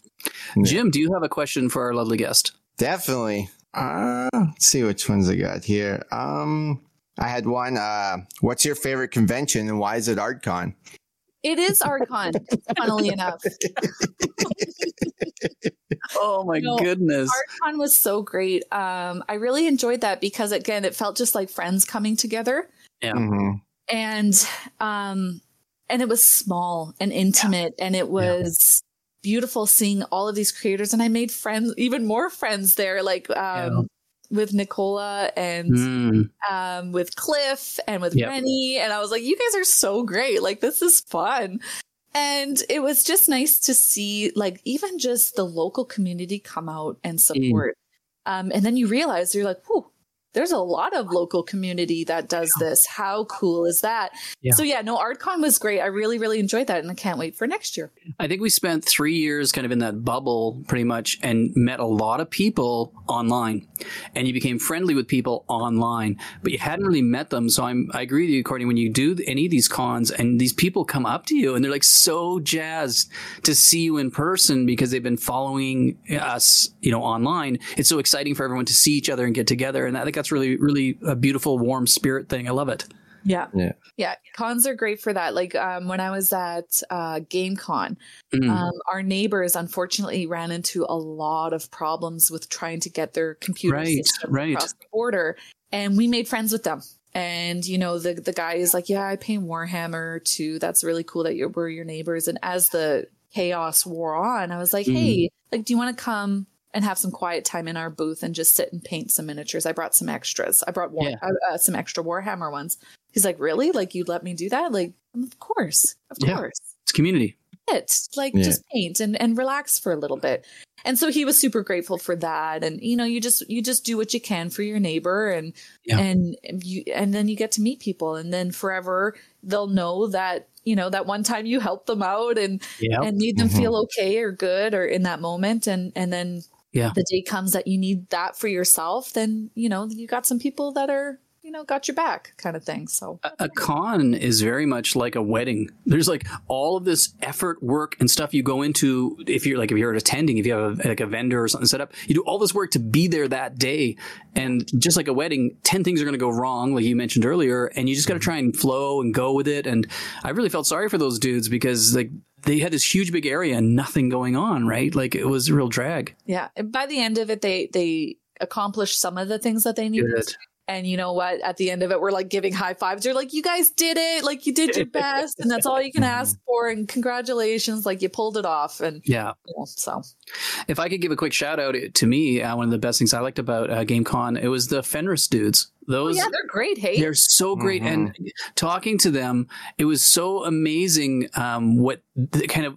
Yeah. Jim, do you have a question for our lovely guest? Definitely. Uh, let's see which ones I got here. Um, I had one. Uh, what's your favorite convention and why is it ArtCon? It is ArtCon, funnily enough. Oh, my no, goodness. ArtCon was so great. Um, I really enjoyed that because, again, it felt just like friends coming together. Yeah. Mm-hmm. And, um, and it was small and intimate yeah. and it was yeah. beautiful seeing all of these creators, and I made friends, even more friends there, like, um, yeah. with Nicola and, mm. um, with Cliff and with yep. Renny. And I was like, you guys are so great. Like, this is fun. And it was just nice to see, like, even just the local community come out and support. Mm. Um, and then you realize, you're like, whew. There's a lot of local community that does this. How cool is that? Yeah. So yeah, no, ArtCon was great. I really, really enjoyed that. And I can't wait for next year. I think we spent three years kind of in that bubble pretty much and met a lot of people online, and you became friendly with people online, but you hadn't really met them. So I'm, I agree with you, Courtney, when you do any of these cons and these people come up to you and they're like so jazzed to see you in person because they've been following us, you know, online. It's so exciting for everyone to see each other and get together. And I think that's really, really a beautiful, warm spirit thing. I love it. Yeah. Yeah. yeah. Cons are great for that. Like, um, when I was at uh, GameCon, mm. um, our neighbors unfortunately ran into a lot of problems with trying to get their computer right, systems right. across the border. And we made friends with them. And, you know, the, the guy is like, yeah, I paint Warhammer too. That's really cool that you were your neighbors. And as the chaos wore on, I was like, mm. hey, like, do you want to come and have some quiet time in our booth and just sit and paint some miniatures? I brought some extras. I brought war- yeah. uh, some extra Warhammer ones. He's like, really? Like, you'd let me do that? Like, of course, of yeah. course. It's community. It's like, yeah. just paint and, and relax for a little bit. And so he was super grateful for that. And, you know, you just, you just do what you can for your neighbor, and, yeah. and you, and then you get to meet people, and then forever they'll know that, you know, that one time you helped them out and, yep. and made them mm-hmm. feel okay or good or in that moment. And, and then, yeah. the day comes that you need that for yourself, then, you know, you got some people that are, you know, got your back kind of thing. So a, a con is very much like a wedding. There's like all of this effort, work and stuff you go into. If you're like, if you're attending, if you have a, like a vendor or something set up, you do all this work to be there that day. And just like a wedding, ten things are going to go wrong, like you mentioned earlier. And you just got to try and flow and go with it. And I really felt sorry for those dudes because, like, they had this huge big area and nothing going on, right? Like, it was a real drag. Yeah. And by the end of it, they they accomplished some of the things that they needed. Good. And you know what? At the end of it, we're like giving high fives. You're like, you guys did it. Like, you did your best. And that's all you can ask for. And congratulations. Like, you pulled it off. And yeah. You know, so if I could give a quick shout out to me, uh, one of the best things I liked about uh, GameCon, it was the Fenris dudes. Those, oh, yeah, they're great. Hey, they're so great. Mm-hmm. And talking to them, it was so amazing. Um, what the kind of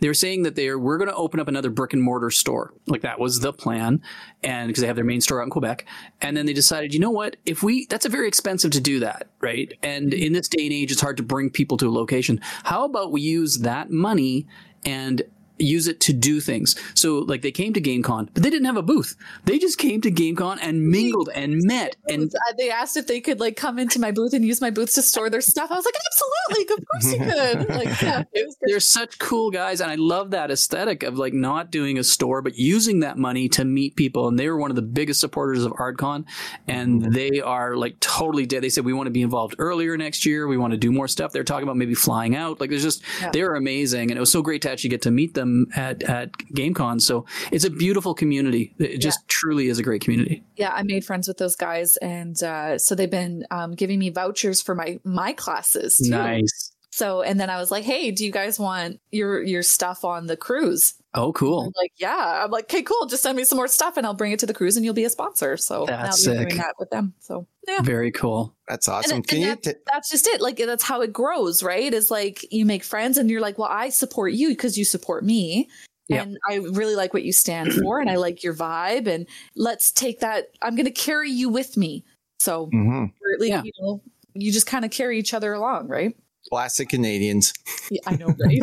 they were saying that they are, we're going to open up another brick and mortar store. Like that was the plan. And because they have their main store out in Quebec. And then they decided, you know what, if we, that's a very expensive to do that. Right. And in this day and age, it's hard to bring people to a location. How about we use that money and use it to do things. So like they came to GameCon, but they didn't have a booth. They just came to GameCon and mingled and met. And they asked if they could like come into my booth and use my booth to store their stuff. I was like, absolutely. Of course you could. Like, yeah, it was they're such cool guys. And I love that aesthetic of like not doing a store, but using that money to meet people. And they were one of the biggest supporters of ArtCon. And they are like totally dead. They said, we want to be involved earlier next year. We want to do more stuff. They're talking about maybe flying out. Like there's just, yeah. They're amazing. And it was so great to actually get to meet them at at GameCon. So it's a beautiful community. It just yeah. truly is a great community. Yeah, I made friends with those guys, and uh, so they've been um, giving me vouchers for my my classes too. Nice. So and then I was like, hey, do you guys want your your stuff on the cruise? Oh, cool. I'm like, yeah. I'm like, okay, cool. Just send me some more stuff, and I'll bring it to the cruise, and you'll be a sponsor. So that's now sick. Doing that with them. So yeah, very cool. That's awesome. And, Can and you that, t- that's just it. Like that's how it grows, right? Is like you make friends, and you're like, well, I support you because you support me, yep. and I really like what you stand for, and I like your vibe, and let's take that. I'm going to carry you with me. So, mm-hmm. like, yeah. you know, you just kind of carry each other along, right? Classic Canadians. Yeah, I know, right?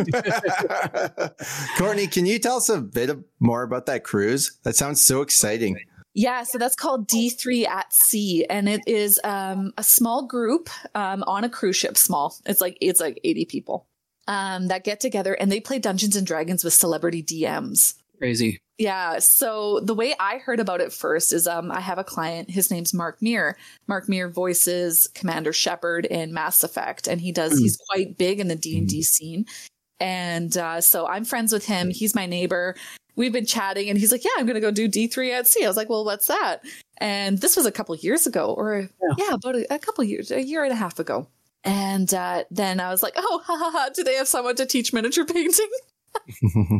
Courtney, can you tell us a bit of, more about that cruise? That sounds so exciting. Yeah, so that's called D three at Sea, and it is um, a small group um, on a cruise ship. Small, it's like it's like eighty people um, that get together, and they play Dungeons and Dragons with celebrity D Ms. Crazy. Yeah. So the way I heard about it first is um, I have a client. His name's Mark Meer. Mark Meer voices Commander Shepard in Mass Effect. And he does. Mm. He's quite big in the D and D scene. And uh, so I'm friends with him. He's my neighbor. We've been chatting and he's like, yeah, I'm going to go do D three at Sea. I was like, well, what's that? And this was a couple of years ago or yeah, yeah about a, a couple of years, a year and a half ago. And uh, then I was like, oh, ha, ha, ha, do they have someone to teach miniature painting?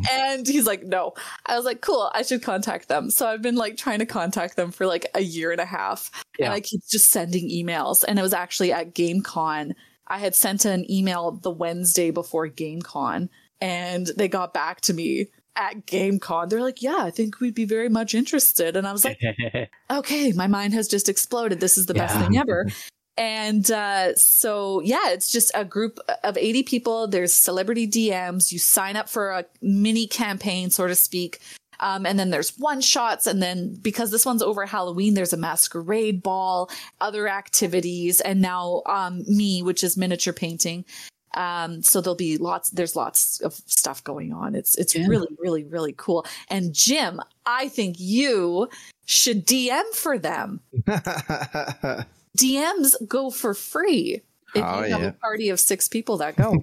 And he's like, no. I was like, cool, I should contact them. So I've been like trying to contact them for like a year and a half. Yeah. And I keep just sending emails. And it was actually at GameCon. I had sent an email the Wednesday before GameCon and they got back to me at GameCon. They're like, yeah, I think we'd be very much interested. And I was like, okay, my mind has just exploded. This is the yeah. best thing ever. And uh, so, yeah, it's just a group of eighty people. There's celebrity D Ms. You sign up for a mini campaign, so to speak. Um, and then there's one shots. And then because this one's over Halloween, there's a masquerade ball, other activities. And now um, me, which is miniature painting. Um, so there'll be lots, there's lots of stuff going on. It's, it's yeah. really, really, really cool. And Jim, I think you should D M for them. D Ms go for free if oh, you have yeah. a party of six people that go.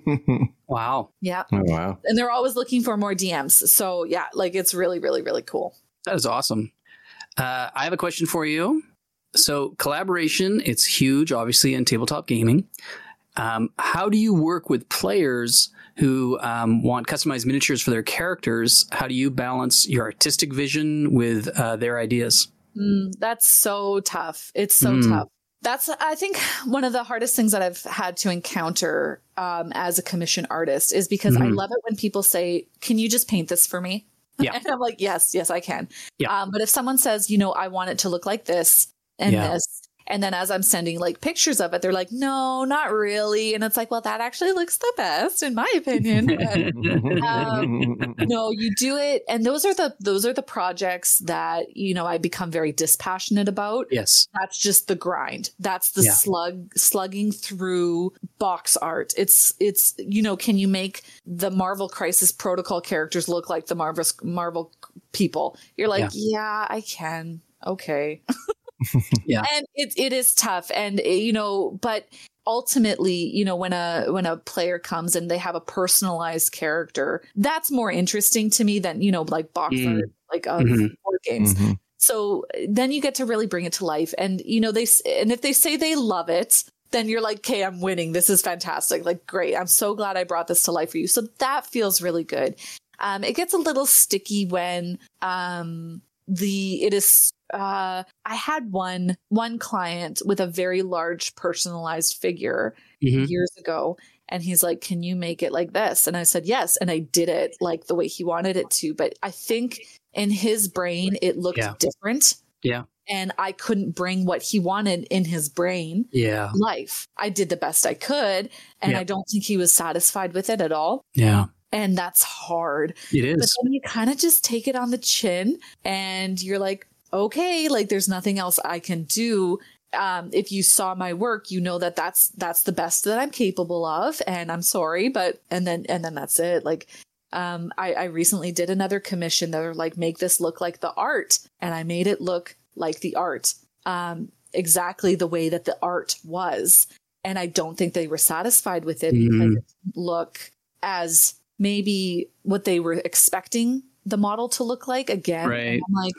Wow. Yeah. Oh, wow. And they're always looking for more D Ms. So yeah, like it's really, really, really cool. That is awesome. Uh, I have a question for you. So collaboration, it's huge, obviously, in tabletop gaming. Um, how do you work with players who um, want customized miniatures for their characters? How do you balance your artistic vision with uh, their ideas? Mm, that's so tough. It's so mm. tough. That's, I think, one of the hardest things that I've had to encounter um, as a commission artist is because mm-hmm. I love it when people say, can you just paint this for me? Yeah. And I'm like, yes, yes, I can. Yeah. Um, but if someone says, you know, I want it to look like this and yeah. this, and then as I'm sending like pictures of it, they're like, no, not really. And it's like, well, that actually looks the best in my opinion. But, um, no, you do it. And those are the, those are the projects that, you know, I become very dispassionate about. Yes. That's just the grind. That's the yeah. slug slugging through box art. It's, it's, you know, can you make the Marvel Crisis Protocol characters look like the Marvel Marvel people? You're like, yeah, yeah I can. Okay. Yeah. And it it is tough. And, you know, but ultimately, you know, when a when a player comes and they have a personalized character, that's more interesting to me than, you know, like box mm. art, like uh, mm-hmm. board games. Mm-hmm. So then you get to really bring it to life. And, you know, they and if they say they love it, then you're like, OK, I'm winning. This is fantastic. Like, great. I'm so glad I brought this to life for you. So that feels really good. Um, it gets a little sticky when um, the it is uh, I had one, one client with a very large personalized figure mm-hmm. years ago. And he's like, can you make it like this? And I said, yes. And I did it like the way he wanted it to. But I think in his brain, it looked yeah. different. Yeah. And I couldn't bring what he wanted in his brain. Yeah. Life. I did the best I could. And yeah. I don't think he was satisfied with it at all. Yeah. And that's hard. It is. But then you kind of just take it on the chin and you're like, okay, like there's nothing else I can do. Um, if you saw my work, you know that that's, that's the best that I'm capable of. And I'm sorry, but, and then, and then that's it. Like, um, I, I recently did another commission that were like, make this look like the art. And I made it look like the art, um, exactly the way that the art was. And I don't think they were satisfied with it mm. because it didn't look as maybe what they were expecting the model to look like again. Right. I'm like,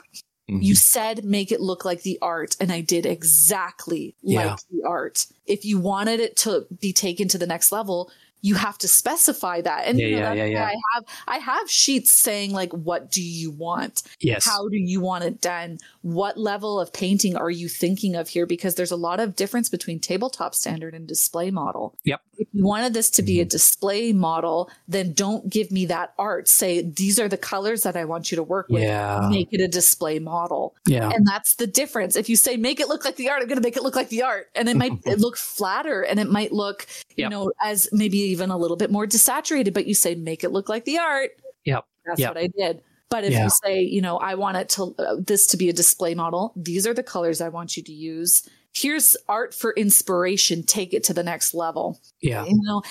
mm-hmm. you said, make it look like the art. And I did exactly yeah. like the art. If you wanted it to be taken to the next level, you have to specify that. And yeah, you know, yeah, yeah, yeah. I have, I have sheets saying like, what do you want? Yes. How do you want it done? What level of painting are you thinking of here? Because there's a lot of difference between tabletop standard and display model. Yep. If you wanted this to be mm-hmm. a display model, then don't give me that art. Say, these are the colors that I want you to work with. Yeah. Make it a display model. Yeah. And that's the difference. If you say, make it look like the art, I'm going to make it look like the art. And it might it look flatter and it might look, you yep. know, as maybe even a little bit more desaturated, but you say, make it look like the art. Yep. That's yep. what I did. But if yeah. you say, you know, I want it to, uh, this to be a display model. These are the colors I want you to use. Here's art for inspiration. Take it to the next level. Yeah. You know,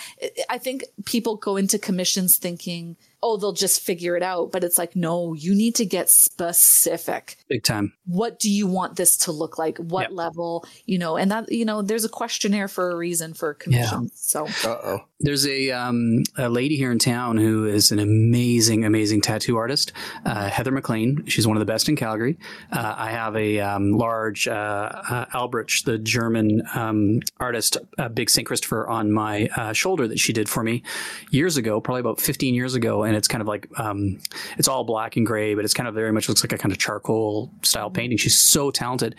I think people go into commissions thinking, oh, they'll just figure it out. But it's like, no, you need to get specific. Big time. What do you want this to look like? What yep. level, you know, and that, you know, there's a questionnaire for a reason for commissions. Yeah. So Uh-oh. there's a, um, a lady here in town who is an amazing, amazing tattoo artist, uh, Heather McLean. She's one of the best in Calgary. Uh, I have a um, large uh, uh, Albrecht, the German um, artist, uh, big Saint Christopher on my uh, shoulder that she did for me years ago, probably about fifteen years ago. And it's kind of like, um, it's all black and gray, but it's kind of very much looks like a kind of charcoal style painting. She's so talented.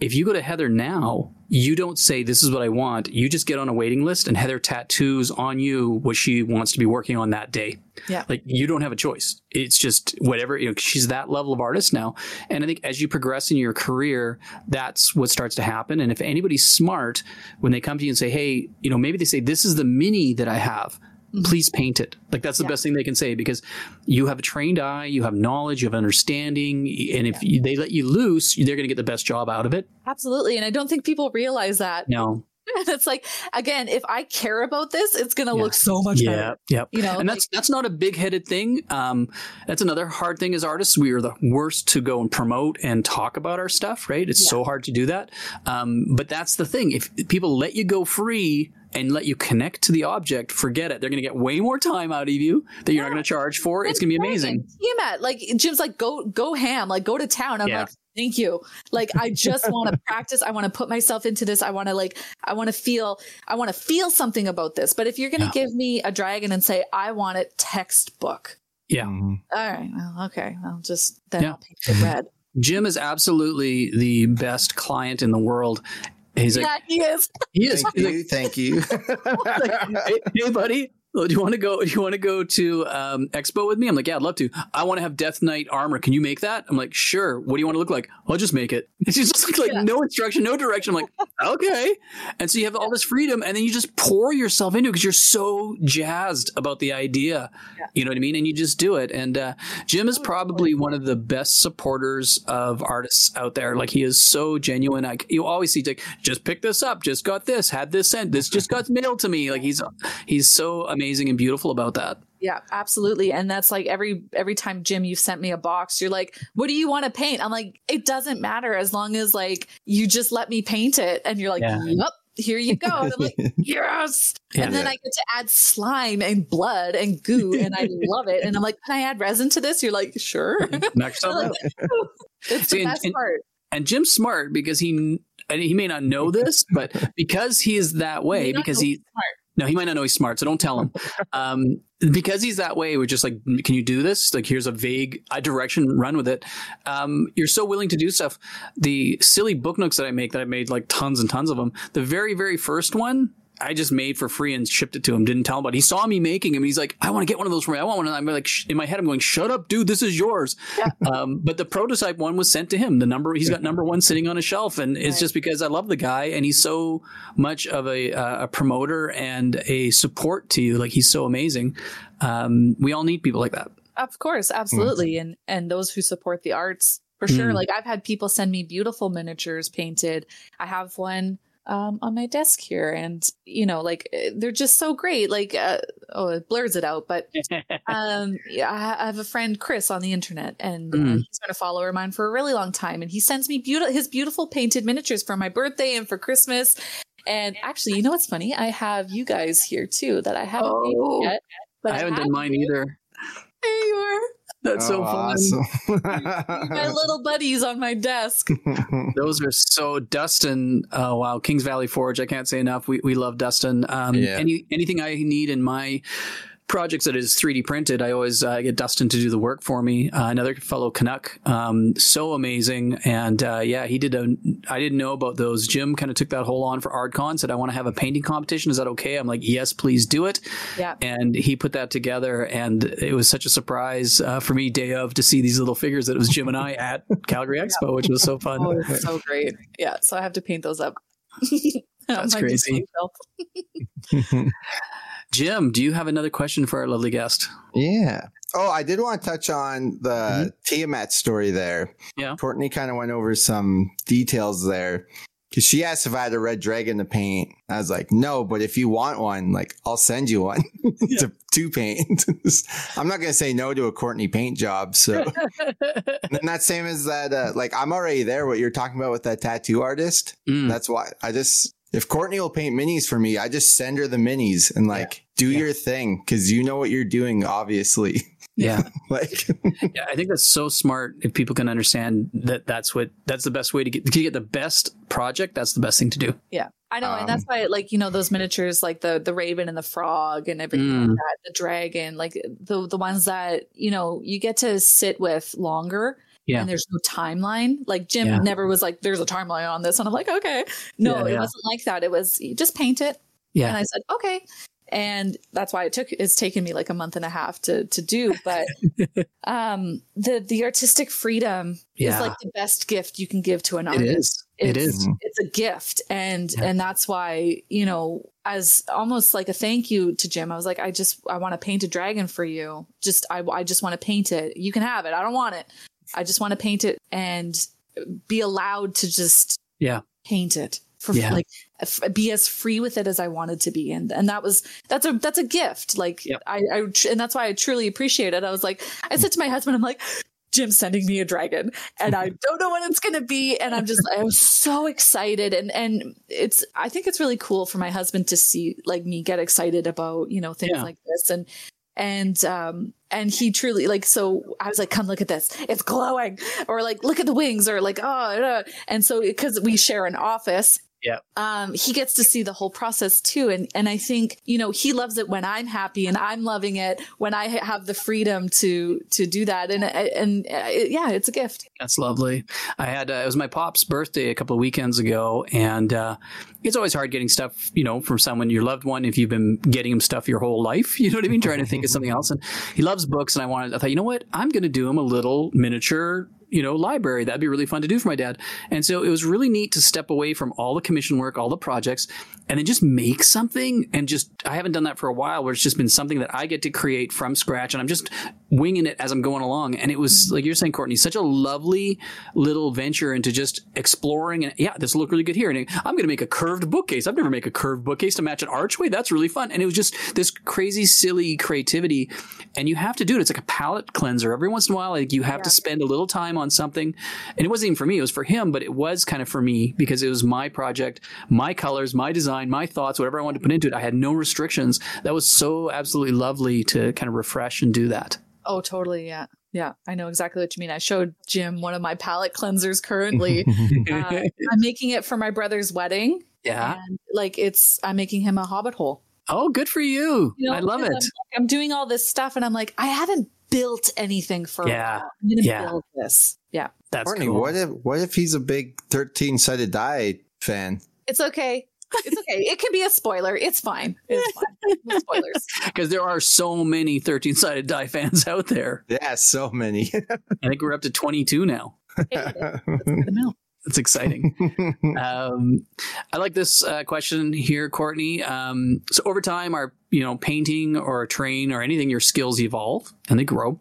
If you go to Heather now, you don't say, this is what I want. You just get on a waiting list and Heather tattoos on you what she wants to be working on that day. Yeah. Like you don't have a choice. It's just whatever, you know, she's that level of artist now. And I think as you progress in your career, that's what starts to happen. And if anybody's smart, when they come to you and say, hey, you know, maybe they say, this is the mini that I have. Please paint it. Like that's the yeah. best thing they can say, because you have a trained eye, you have knowledge, you have understanding. And if yeah. you, they let you loose, they're going to get the best job out of it. Absolutely. And I don't think people realize that. No. And it's like, again, if I care about this, it's going to yeah. look so much yeah. better. Yeah. You know, and that's, like, that's not a big headed thing. Um, that's another hard thing as artists. We are the worst to go and promote and talk about our stuff, right? It's yeah. so hard to do that. Um, but that's the thing. If people let you go free and let you connect to the object, forget it. They're going to get way more time out of you that yeah. you're not going to charge for. That's it's going to be amazing. Tiamat, like Jim's like, go, go ham, like go to town. I'm yeah. like, thank you. Like, I just want to practice. I want to put myself into this. I want to like, I want to feel, I want to feel something about this. But if you're going to yeah. give me a dragon and say, I want it textbook. Yeah. All right. Well, okay. I'll just, then yeah. I'll paint it red. Jim is absolutely the best client in the world. He's yeah, like, he is. He is. Thank you. Thank you. Like, hey, hey, buddy. Do you want to go? Do you want to go to um, Expo with me? I'm like, yeah, I'd love to. I want to have Death Knight armor. Can you make that? I'm like, sure. What do you want to look like? I'll just make it. It's just like yeah. no instruction, no direction. I'm like, okay. And so you have all this freedom, and then you just pour yourself into it because you're so jazzed about the idea. Yeah. You know what I mean? And you just do it. And uh, Jim is probably one of the best supporters of artists out there. Like he is so genuine. I, you always see like, just pick this up. Just got this. Had this sent. This just got mailed to me. Like he's he's so amazing. Amazing and beautiful about that. Yeah, absolutely. And that's like every every time, Jim, you've sent me a box, you're like, what do you want to paint? I'm like, it doesn't matter as long as like you just let me paint it. And you're like, yeah. Yep, here you go. And I'm like, yes. Yeah. And then I get to add slime and blood and goo and I love it. And I'm like, can I add resin to this? You're like, sure. Next time. It's the See, best and, part. And Jim's smart because he and he may not know this, but because he is that way, because he No, he might not know he's smart, so don't tell him. Um, because he's that way, we're just like, can you do this? Like, here's a vague direction, run with it. Um, you're so willing to do stuff. The silly book nooks that I make, that I made like tons and tons of them, the very, very first one, I just made for free and shipped it to him. Didn't tell him about it. He saw me making him. He's like, I want to get one of those for me. I want one. And I'm like, sh- in my head, I'm going, shut up, dude. This is yours. Yeah. Um, but the prototype one was sent to him. The number, he's got number one sitting on a shelf. And it's right. just because I love the guy. And he's so much of a, uh, a promoter and a support to you. Like, he's so amazing. Um, we all need people like that. Of course. Absolutely. Mm. And, and those who support the arts for sure. Mm. Like, I've had people send me beautiful miniatures painted. I have one um on my desk here, and you know, like, they're just so great. Like, uh, oh, it blurs it out, but um yeah, I have a friend, Chris, on the internet, and mm. uh, he's been a follower of mine for a really long time, and he sends me beautiful his beautiful painted miniatures for my birthday and for Christmas. And actually, you know what's funny, I have you guys here too that I haven't oh, yet, but I haven't I done mine you. either. There you are. That's oh, so fun. Awesome. My little buddies on my desk. Those are so Dustin. Oh, wow. Kings Valley Forge. I can't say enough. We we love Dustin. Um, yeah. any, anything I need in my projects that is three D printed, I always uh, get Dustin to do the work for me. Uh, another fellow Canuck, um, so amazing. And uh, yeah, he did. A, I didn't know about those. Jim kind of took that whole on for ArtCon, said, I want to have a painting competition. Is that okay? I'm like, yes, please do it. Yeah. And he put that together. And it was such a surprise uh, for me day of to see these little figures that it was Jim and I at Calgary Expo, yeah. which was so fun. Oh, it's so great. Yeah. So I have to paint those up. That's crazy. Jim, do you have another question for our lovely guest? Yeah. Oh, I did want to touch on the mm-hmm. Tiamat story there. Yeah. Courtney kind of went over some details there because she asked if I had a red dragon to paint. I was like, no, but if you want one, like, I'll send you one yeah. to, to paint. I'm not going to say no to a Courtney paint job. So and that same as that, uh, like, I'm already there. What you're talking about with that tattoo artist. Mm. That's why I just... If Courtney will paint minis for me, I just send her the minis and like yeah. do yeah. your thing because you know what you're doing, obviously. Yeah. like, yeah, I think that's so smart. If people can understand that, that's what that's the best way to get to get the best project. That's the best thing to do. Yeah, I know, um, and that's why, like, you know, those miniatures, like the the raven and the frog and everything, mm. like that, the dragon, like the the ones that you know you get to sit with longer. Yeah. And there's no timeline. Like Jim yeah. never was like, there's a timeline on this. And I'm like, okay. No, yeah, it yeah. wasn't like that. It was you just paint it. Yeah. And I said, okay. And that's why it took, it's taken me like a month and a half to, to do. But um, the, the artistic freedom yeah. is like the best gift you can give to an artist. It is. It's, it is. It's a gift. And, yeah. and that's why, you know, as almost like a thank you to Jim, I was like, I just, I want to paint a dragon for you. Just, I, I just want to paint it. You can have it. I don't want it. I just want to paint it and be allowed to just yeah. paint it for yeah. like f- be as free with it as I wanted to be. And, and that was, that's a, that's a gift. Like yep. I, I, and that's why I truly appreciate it. I was like, I said to my husband, I'm like, Jim's sending me a dragon and I don't know what it's going to be. And I'm just, I was so excited. And, and it's, I think it's really cool for my husband to see like me get excited about, you know, things yeah. like this. And, And, um, and he truly like, so I was like, come look at this. It's glowing or like, look at the wings or like, oh, and so, cause we share an office. Yeah. Um, he gets to see the whole process too. And, and I think, you know, he loves it when I'm happy and I'm loving it when I have the freedom to, to do that. And, and uh, yeah, it's a gift. That's lovely. I had, uh, it was my pop's birthday a couple of weekends ago and, uh, it's always hard getting stuff, you know, from someone, your loved one, if you've been getting him stuff your whole life, you know what I mean? Trying to think of something else. And he loves books. And I wanted, I thought, you know what? I'm going to do him a little miniature, you know, library. That'd be really fun to do for my dad. And so it was really neat to step away from all the commission work, all the projects, and then just make something. And just, I haven't done that for a while where it's just been something that I get to create from scratch. And I'm just winging it as I'm going along. And it was like you're saying, Courtney, such a lovely little venture into just exploring. And yeah, this will look really good here. And I'm going to make a curved bookcase. I've never made a curved bookcase to match an archway. That's really fun. And it was just this crazy, silly creativity. And you have to do it. It's like a palate cleanser. Every once in a while, like you have yeah. to spend a little time on something. And it wasn't even for me. It was for him, but it was kind of for me because it was my project, my colors, my design, my thoughts, whatever I wanted to put into it. I had no restrictions. That was so absolutely lovely to kind of refresh and do that. Oh, totally. Yeah. Yeah. I know exactly what you mean. I showed Jim one of my palette cleansers currently. uh, I'm making it for my brother's wedding. Yeah. And, like it's, I'm making him a hobbit hole. Oh, good for you. You know, I love it. I'm, like, I'm doing all this stuff and I'm like, I haven't built anything for yeah. a while. I'm going to yeah. build this. Yeah. That's Courtney, cool. What if, what if he's a big thirteen Sided Die fan? It's okay. It's okay. It can be a spoiler. It's fine. It's fine. No spoilers. Because there are so many thirteen Sided Die fans out there. Yeah, so many. I think we're up to twenty-two now. It's exciting. um, I like this uh, question here, Courtney. Um, so over time, our you know painting or train or anything, your skills evolve and they grow.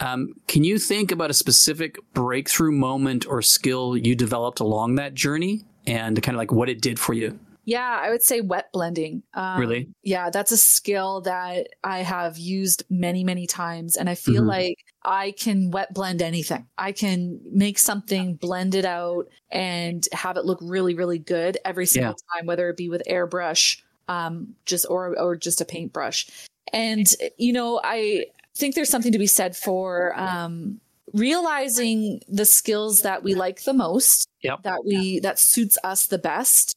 Um, can you think about a specific breakthrough moment or skill you developed along that journey and kind of like what it did for you? Yeah, I would say wet blending. Um, really? Yeah, that's a skill that I have used many, many times. And I feel mm-hmm. like I can wet blend anything. I can make something, blend it out, and have it look really, really good every single yeah. time, whether it be with airbrush um, just or or just a paintbrush. And, you know, I think there's something to be said for um, realizing the skills that we like the most, yep. that we that suits us the best.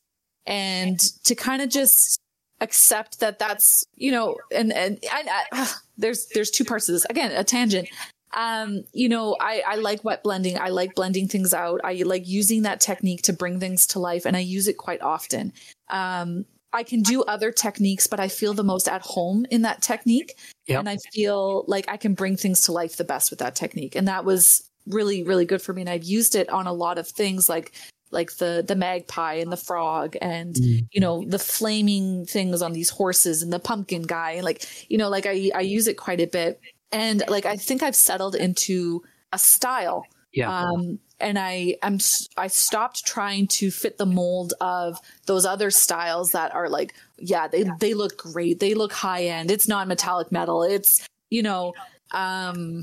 And to kind of just accept that that's, you know, and, and I, I, there's, there's two parts of this. Again, a tangent. Um, you know, I, I like wet blending. I like blending things out. I like using that technique to bring things to life. And I use it quite often. Um, I can do other techniques, but I feel the most at home in that technique. Yep. And I feel like I can bring things to life the best with that technique. And that was really, really good for me. And I've used it on a lot of things like like the, the magpie and the frog and, mm. you know, the flaming things on these horses and the pumpkin guy. And like, you know, like I, I use it quite a bit. And like, I think I've settled into a style. Yeah. Um, and I, I'm, I stopped trying to fit the mold of those other styles that are like, yeah, they, they look great. They look high end. It's non-metallic metal. It's, you know, um,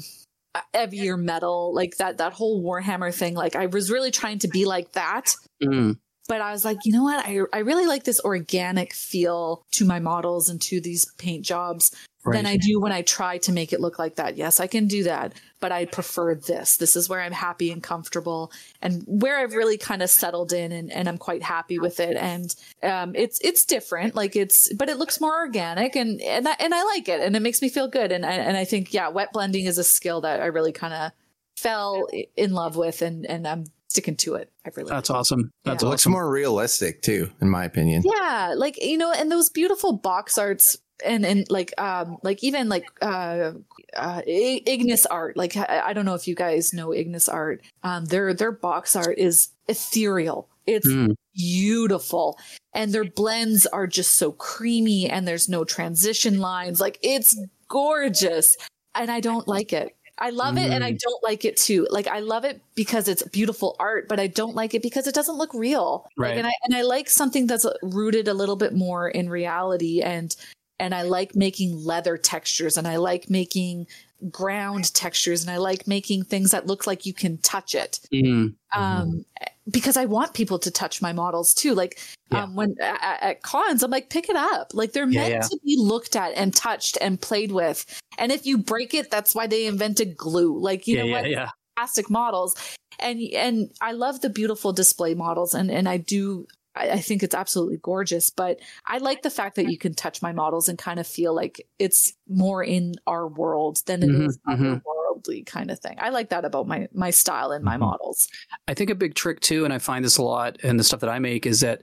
heavier metal, like that that whole Warhammer thing. Like I was really trying to be like that, mm. but I was like, you know what, I I really like this organic feel to my models and to these paint jobs right. than I do when I try to make it look like that. Yes, I can do that, but I prefer this. This is where I'm happy and comfortable and where I've really kind of settled in and, and I'm quite happy with it. And um, it's it's different, like it's, but it looks more organic and and I, and I like it and it makes me feel good. And I, and I think, yeah, wet blending is a skill that I really kind of fell in love with and, and I'm sticking to it. I really That's like awesome. That's yeah. awesome. It looks more realistic too, in my opinion. Yeah, like, you know, and those beautiful box arts and and like um like even like uh, uh Ignis Art, like I, I don't know if you guys know Ignis Art, um their their box art is ethereal. It's mm. beautiful, and their blends are just so creamy, and there's no transition lines. Like it's gorgeous, and I don't like it. I love mm. it, and I don't like it too. Like I love it because it's beautiful art, but I don't like it because it doesn't look real. Right. Like, and I and I like something that's rooted a little bit more in reality. And And I like making leather textures, and I like making ground textures, and I like making things that look like you can touch it. Mm-hmm. Um, because I want people to touch my models too. Like yeah. um, when at, at cons, I'm like, pick it up. Like they're yeah, meant yeah. to be looked at and touched and played with. And if you break it, that's why they invented glue. Like, you yeah, know yeah, what? Yeah. Plastic models. And, and I love the beautiful display models. And, and I do, I think it's absolutely gorgeous, but I like the fact that you can touch my models and kind of feel like it's more in our world than it mm-hmm, is otherworldly mm-hmm. kind of thing. I like that about my, my style and my mm-hmm. models. I think a big trick too, and I find this a lot in the stuff that I make, is that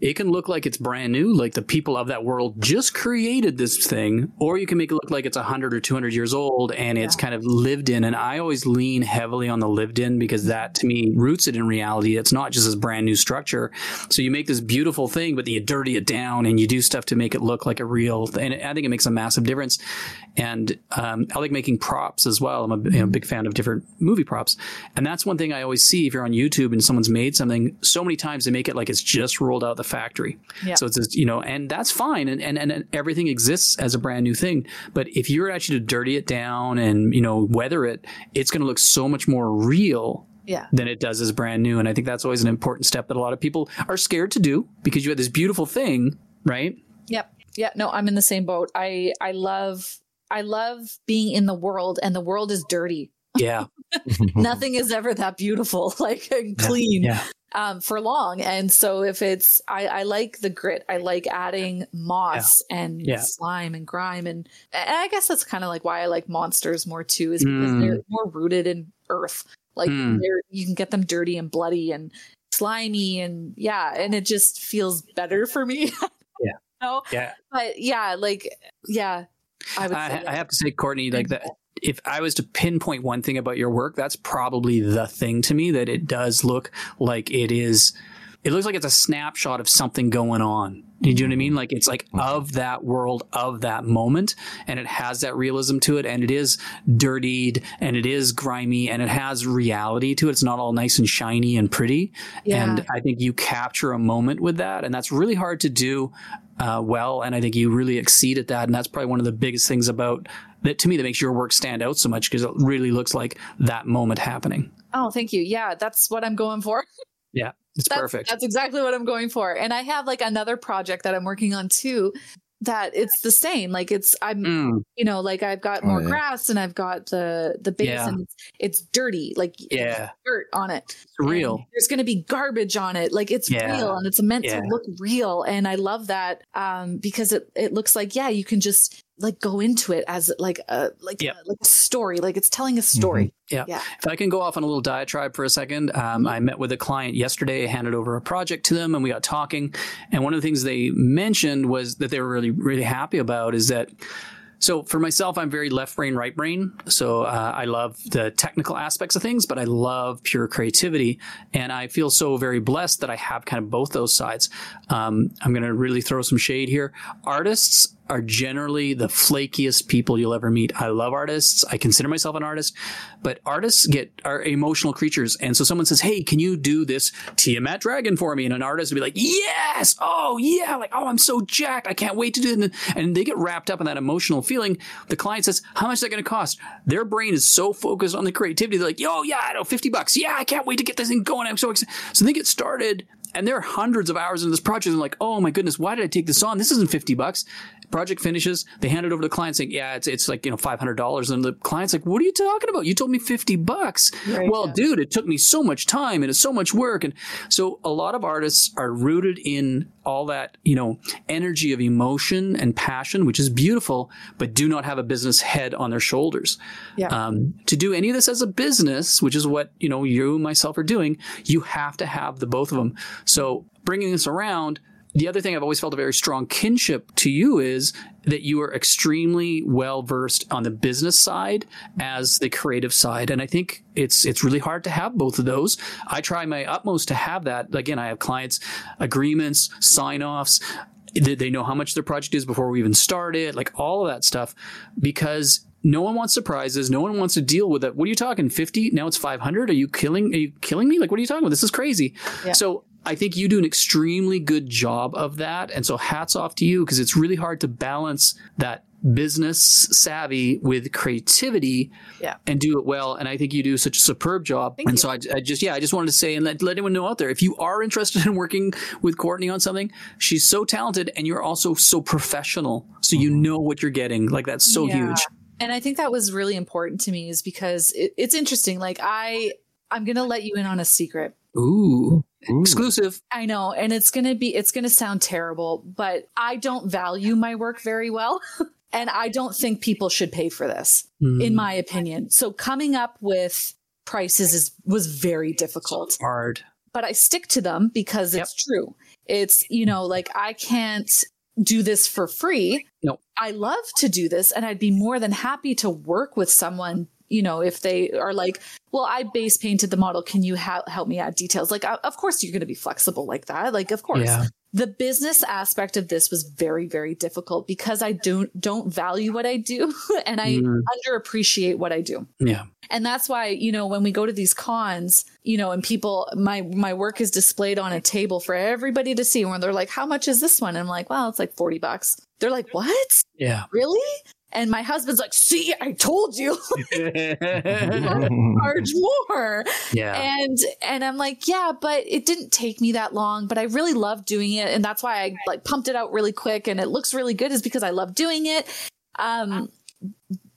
it can look like it's brand new, like the people of that world just created this thing, or you can make it look like it's one hundred or two hundred years old and yeah. it's kind of lived in. And I always lean heavily on the lived in, because that to me roots it in reality. It's not just this brand new structure. So you make this beautiful thing, but then you dirty it down and you do stuff to make it look like a real thing. And I think it makes a massive difference. And um, I like making props as well. I'm a you know, big fan of different movie props. And that's one thing I always see if you're on YouTube and someone's made something, so many times they make it like it's just rolled out the factory. Yeah. So it's just, you know, and that's fine. And, and, and everything exists as a brand new thing. But if you were actually to dirty it down and, you know, weather it, it's going to look so much more real yeah. than it does as brand new. And I think that's always an important step that a lot of people are scared to do, because you had this beautiful thing, right? Yep. Yeah. No, I'm in the same boat. I, I love, I love being in the world, and the world is dirty. Yeah. Nothing is ever that beautiful, like and clean. Yeah. um, for long. And so if it's, I, I like the grit, I like adding moss yeah. and yeah. slime and grime. And, and I guess that's kind of like why I like monsters more too, is because mm. they're more rooted in earth. Like mm. they're, you can get them dirty and bloody and slimy and yeah. And it just feels better for me. yeah. know? Yeah. But yeah, like, yeah, I would say I, I have to say, Courtney, like that, if I was to pinpoint one thing about your work, that's probably the thing to me, that it does look like it is, it looks like it's a snapshot of something going on. Do you know what I mean? Like it's like of that world, of that moment, and it has that realism to it, and it is dirtied, and it is grimy, and it has reality to it. It's not all nice and shiny and pretty. Yeah. And I think you capture a moment with that, and that's really hard to do uh, well, and I think you really exceed at that, and that's probably one of the biggest things about that to me that makes your work stand out so much, because it really looks like that moment happening. Oh, thank you. Yeah, that's what I'm going for. Yeah. It's that's, perfect. That's exactly what I'm going for. And I have like another project that I'm working on too, that it's the same. Like it's, I'm, mm. you know, like I've got more oh, yeah. grass and I've got the, the base yeah. and it's, it's dirty, like yeah. dirt on it. It's real. And there's going to be garbage on it. Like it's yeah. real, and it's meant yeah. to look real. And I love that um, because it, it looks like, yeah, you can just like go into it as like a, like, yep. a, like a story, like it's telling a story. Mm-hmm. Yeah. yeah. If I can go off on a little diatribe for a second, um, I met with a client yesterday, handed over a project to them, and we got talking. And one of the things they mentioned was that they were really, really happy about is that, so for myself, I'm very left brain, right brain. So uh, I love the technical aspects of things, but I love pure creativity. And I feel so very blessed that I have kind of both those sides. Um, I'm going to really throw some shade here. Artists are generally the flakiest people you'll ever meet. I love artists. I consider myself an artist, but artists get are emotional creatures. And so someone says, hey, can you do this Tiamat dragon for me? And an artist would be like, yes. Oh yeah. Like, oh, I'm so jacked. I can't wait to do it. And they get wrapped up in that emotional feeling. The client says, how much is that going to cost? Their brain is so focused on the creativity. They're like, yo, yeah, I know, fifty bucks. Yeah. I can't wait to get this thing going. I'm so excited. So they get started, and there are hundreds of hours into this project. And like, oh my goodness, why did I take this on? This isn't fifty bucks. Project finishes. They hand it over to the client saying, yeah, it's it's like, you know, five hundred dollars. And the client's like, what are you talking about? You told me fifty bucks. Right, well, yeah. dude, it took me so much time and it's so much work. And so a lot of artists are rooted in all that, you know, energy of emotion and passion, which is beautiful, but do not have a business head on their shoulders. Yeah. Um, to do any of this as a business, which is what, you know, you and myself are doing, you have to have the both of them. So bringing this around, the other thing I've always felt a very strong kinship to you is that you are extremely well-versed on the business side as the creative side. And I think it's it's really hard to have both of those. I try my utmost to have that. Again, I have clients, agreements, sign-offs. They know how much their project is before we even start it, like all of that stuff, because no one wants surprises. No one wants to deal with it. What are you talking, fifty? Now it's five hundred? Are you killing, are you killing me? Like, what are you talking about? This is crazy. Yeah. So I think you do an extremely good job of that. And so hats off to you, because it's really hard to balance that business savvy with creativity yeah. and do it well. And I think you do such a superb job. Thank and you. So I, I just, yeah, I just wanted to say, and let, let anyone know out there, if you are interested in working with Courtney on something, she's so talented, and you're also so professional. So mm-hmm. you know what you're getting. Like, that's so yeah. huge. And I think that was really important to me, is because it, it's interesting. Like I, I'm going to let you in on a secret. Ooh. Ooh. Exclusive. I know. And it's going to be, it's going to sound terrible, but I don't value my work very well. And I don't think people should pay for this, mm. in my opinion. So coming up with prices is, was very difficult. So hard. But I stick to them because yep. it's true. It's, you know, like I can't do this for free. No. I love to do this, and I'd be more than happy to work with someone, you know, if they are like, well, I base painted the model. Can you ha- help me add details? Like, I, of course, you're going to be flexible like that. Like, of course. Yeah. The business aspect of this was very, very difficult because I don't don't value what I do, and I mm. underappreciate what I do. Yeah. And that's why, you know, when we go to these cons, you know, and people, my my work is displayed on a table for everybody to see, when they're like, how much is this one? And I'm like, well, it's like forty bucks. They're like, what? Yeah. Really? And my husband's like, see, I told you. Charge more. Yeah. And and I'm like, yeah, but it didn't take me that long, but I really love doing it. And that's why I like pumped it out really quick, and it looks really good, is because I love doing it. Um,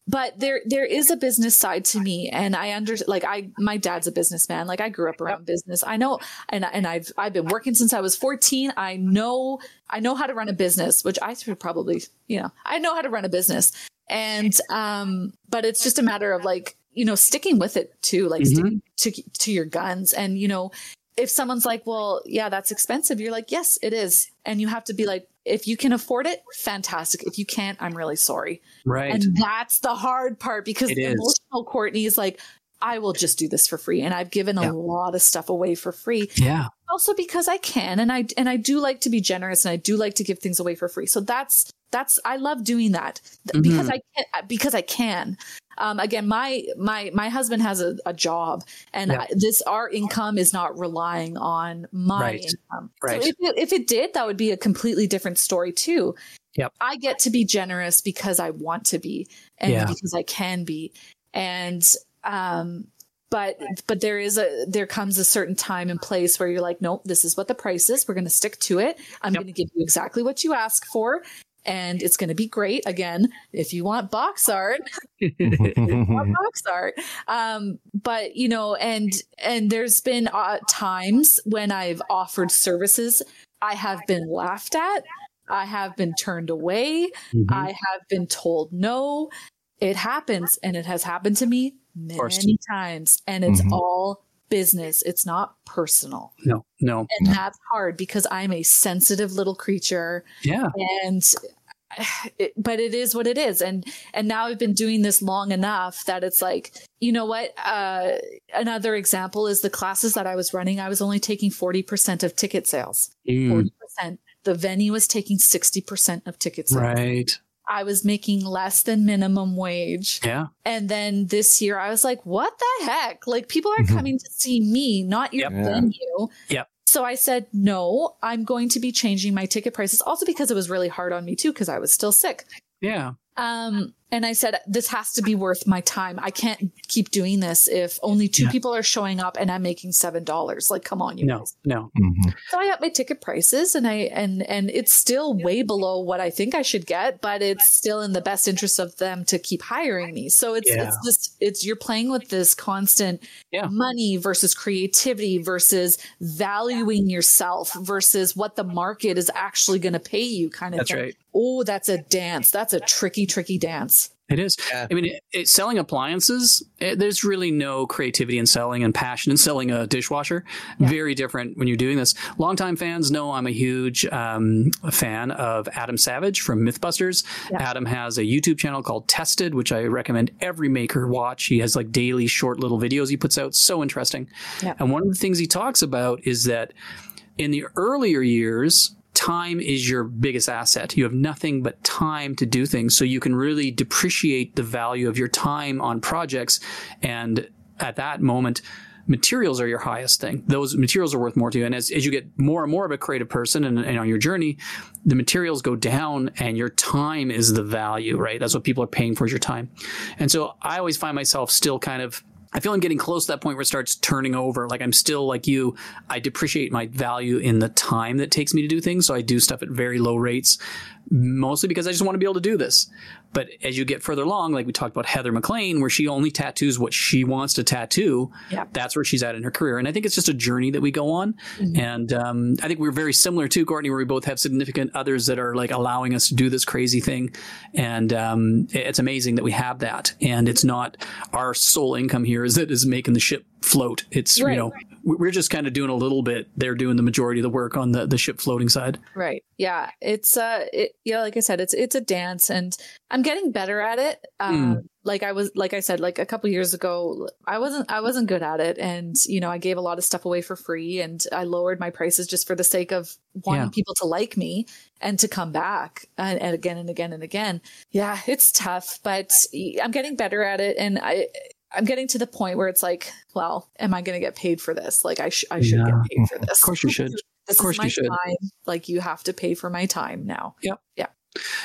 But there, there is a business side to me, and I under like I, my dad's a businessman. Like I grew up around business. I know, and and I've I've been working since I was fourteen. I know, I know how to run a business, which I should probably, you know, I know how to run a business, and um, but it's just a matter of like, you know, sticking with it too, like mm-hmm. sticking to to your guns, and you know, if someone's like, well, yeah, that's expensive, you're like, yes, it is, and you have to be like, if you can afford it, fantastic. If you can't, I'm really sorry. Right. And that's the hard part, because the emotional Courtney is like, I will just do this for free. And I've given yeah. a lot of stuff away for free. Yeah. Also because I can, and I, and I do like to be generous, and I do like to give things away for free. So that's, that's, I love doing that mm-hmm. because I can, because I can. Um, again, my, my, my husband has a, a job, and yeah. I, this, our income is not relying on my right. income. Right. So if it, if it did, that would be a completely different story too. Yep. I get to be generous because I want to be, and yeah. because I can be. And, um, but, but there is a, there comes a certain time and place where you're like, nope, this is what the price is. We're going to stick to it. I'm yep. going to give you exactly what you ask for. And it's going to be great. Again, if you want box art, want box art. Um, but, you know, and and there's been uh, times when I've offered services, I have been laughed at. I have been turned away. Mm-hmm. I have been told no. It happens. And it has happened to me many times. And it's mm-hmm. all business. It's not personal. No, no. And no. that's hard, because I'm a sensitive little creature. Yeah. And, it, but it is what it is. And, and now I've been doing this long enough that it's like, you know what? Uh, another example is the classes that I was running. I was only taking forty percent of ticket sales. Mm. forty percent. The venue was taking sixty percent of ticket sales. Right. I was making less than minimum wage. Yeah. And then this year I was like, what the heck? Like, people are mm-hmm. coming to see me, not your yep. venue. Yep. So I said, no, I'm going to be changing my ticket prices, also because it was really hard on me too, because I was still sick. Yeah. Um, and I said, this has to be worth my time. I can't keep doing this if only two yeah. people are showing up and I'm making seven dollars. Like, come on, you no, guys. No, no. Mm-hmm. So I up my ticket prices, and I, and, and it's still way below what I think I should get, but it's still in the best interest of them to keep hiring me. So it's, yeah. it's just, it's, you're playing with this constant yeah. money versus creativity versus valuing yourself versus what the market is actually going to pay you kind of that's thing. Right. Oh, that's a dance. That's a tricky, tricky dance. It is. Yeah. I mean, it, it, selling appliances, it, there's really no creativity in selling and passion in selling a dishwasher. Yeah. Very different when you're doing this. Longtime fans know I'm a huge um, fan of Adam Savage from Mythbusters. Yeah. Adam has a YouTube channel called Tested, which I recommend every maker watch. He has like daily short little videos he puts out. So interesting. Yeah. And one of the things he talks about is that in the earlier years, time is your biggest asset. You have nothing but time to do things. So you can really depreciate the value of your time on projects. And at that moment, materials are your highest thing. Those materials are worth more to you. And as, as you get more and more of a creative person and, and on your journey, the materials go down and your time is the value, right? That's what people are paying for, is your time. And so I always find myself still kind of, I feel I'm getting close to that point where it starts turning over. Like, I'm still like you. I depreciate my value in the time that takes me to do things. So I do stuff at very low rates, mostly because I just want to be able to do this. But as you get further along, like we talked about Heather McLean, where she only tattoos what she wants to tattoo. Yeah. That's where she's at in her career. And I think it's just a journey that we go on. Mm-hmm. And um, I think we're very similar too, Courtney, where we both have significant others that are like allowing us to do this crazy thing. And um, it's amazing that we have that. And it's not our sole income here is that is making the ship float. It's right, you know right. we're just kind of doing a little bit. They're doing the majority of the work on the, the ship floating side. Right. Yeah. It's uh it, yeah, like I said, it's it's a dance, and I'm getting better at it. Um, mm. Like I was, like I said, like a couple years ago, I wasn't I wasn't good at it, and you know I gave a lot of stuff away for free, and I lowered my prices just for the sake of wanting yeah. people to like me and to come back and, and again and again and again. Yeah, it's tough, but I'm getting better at it, and I. I'm getting to the point where it's like, well, am I going to get paid for this? Like, I, sh- I should yeah. get paid for this. Of course you should. This of course is my you should. Time. Like, you have to pay for my time now. Yep. Yeah.